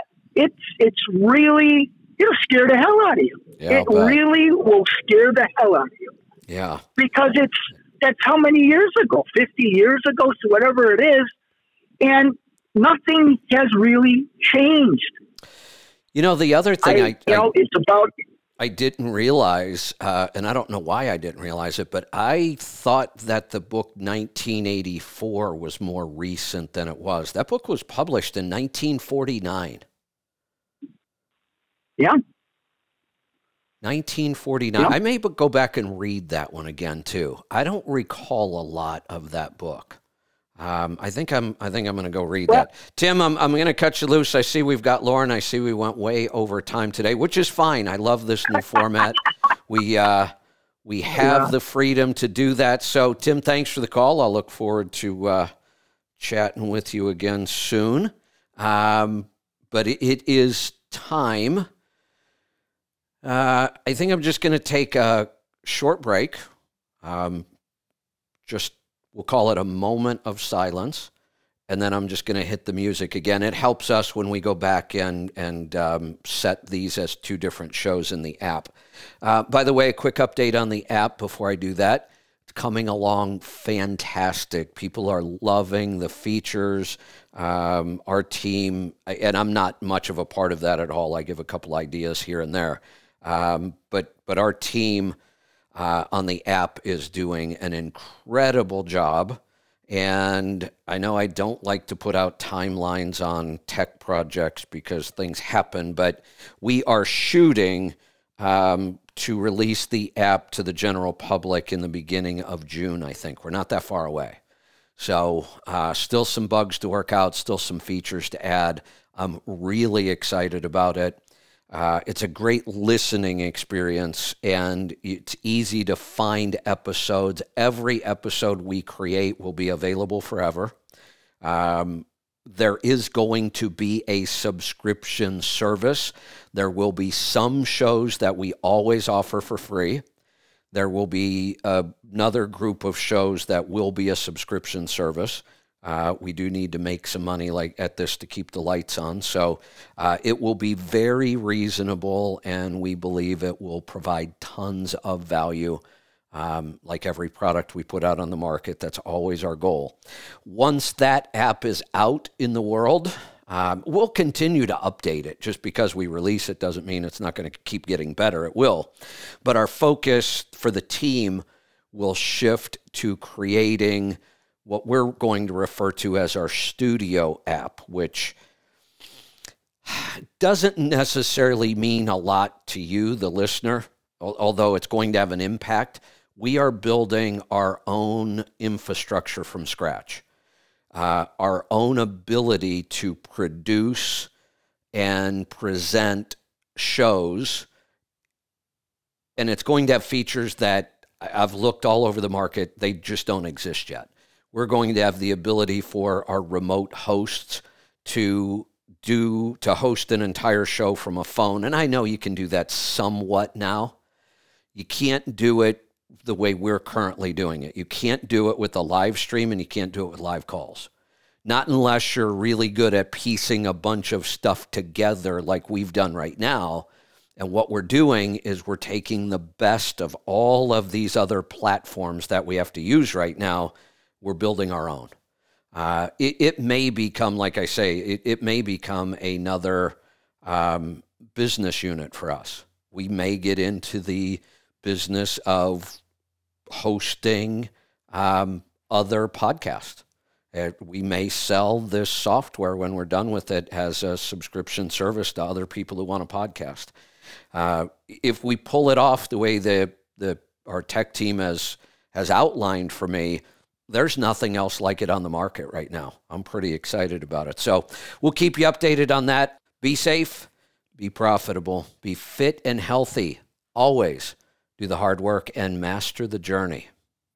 It's really, it'll scare the hell out of you. Yeah, it really will scare the hell out of you. Yeah. Because that's how many years ago, 50 years ago, so whatever it is, and nothing has really changed. You know, the other thing it's about... I didn't realize, and I don't know why I didn't realize it, but I thought that the book 1984 was more recent than it was. That book was published in 1949. Yeah. 1949. Yeah. I may go back and read that one again, too. I don't recall a lot of that book. I think I'm going to go read that. Tim, I'm going to cut you loose. I see we've got Lauren. I see we went way over time today, which is fine. I love this new format. We have the freedom to do that. So Tim, thanks for the call. I'll look forward to chatting with you again soon. But it is time. I think I'm just going to take a short break. We'll call it a moment of silence, and then I'm just going to hit the music again. It helps us when we go back and set these as two different shows in the app. By the way, a quick update on the app before I do that. coming along fantastic. People are loving the features. Our team, and I'm not much of a part of that at all. I give a couple ideas here and there. But our team on the app is doing an incredible job. And I know I don't like to put out timelines on tech projects because things happen, but we are shooting to release the app to the general public in the beginning of June, I think. We're not that far away. So still some bugs to work out, still some features to add. I'm really excited about it. It's a great listening experience, and it's easy to find episodes. Every episode we create will be available forever. There is going to be a subscription service. There will be some shows that we always offer for free. There will be another group of shows that will be a subscription service. We do need to make some money at this to keep the lights on. So it will be very reasonable, and we believe it will provide tons of value. Like every product we put out on the market, that's always our goal. Once that app is out in the world, we'll continue to update it. Just because we release it doesn't mean it's not going to keep getting better. It will. But our focus for the team will shift to creating what we're going to refer to as our studio app, which doesn't necessarily mean a lot to you, the listener, although it's going to have an impact. We are building our own infrastructure from scratch, our own ability to produce and present shows. And it's going to have features that I've looked all over the market. They just don't exist yet. We're going to have the ability for our remote hosts to host an entire show from a phone. And I know you can do that somewhat now. You can't do it the way we're currently doing it. You can't do it with a live stream, and you can't do it with live calls. Not unless you're really good at piecing a bunch of stuff together like we've done right now. And what we're doing is we're taking the best of all of these other platforms that we have to use right now. We're building our own. It may become, like I say, it may become another business unit for us. We may get into the business of hosting other podcasts. We may sell this software when we're done with it as a subscription service to other people who want a podcast. If we pull it off the way our tech team has outlined for me, there's nothing else like it on the market right now. I'm pretty excited about it. So we'll keep you updated on that. Be safe, be profitable, be fit and healthy. Always do the hard work and master the journey.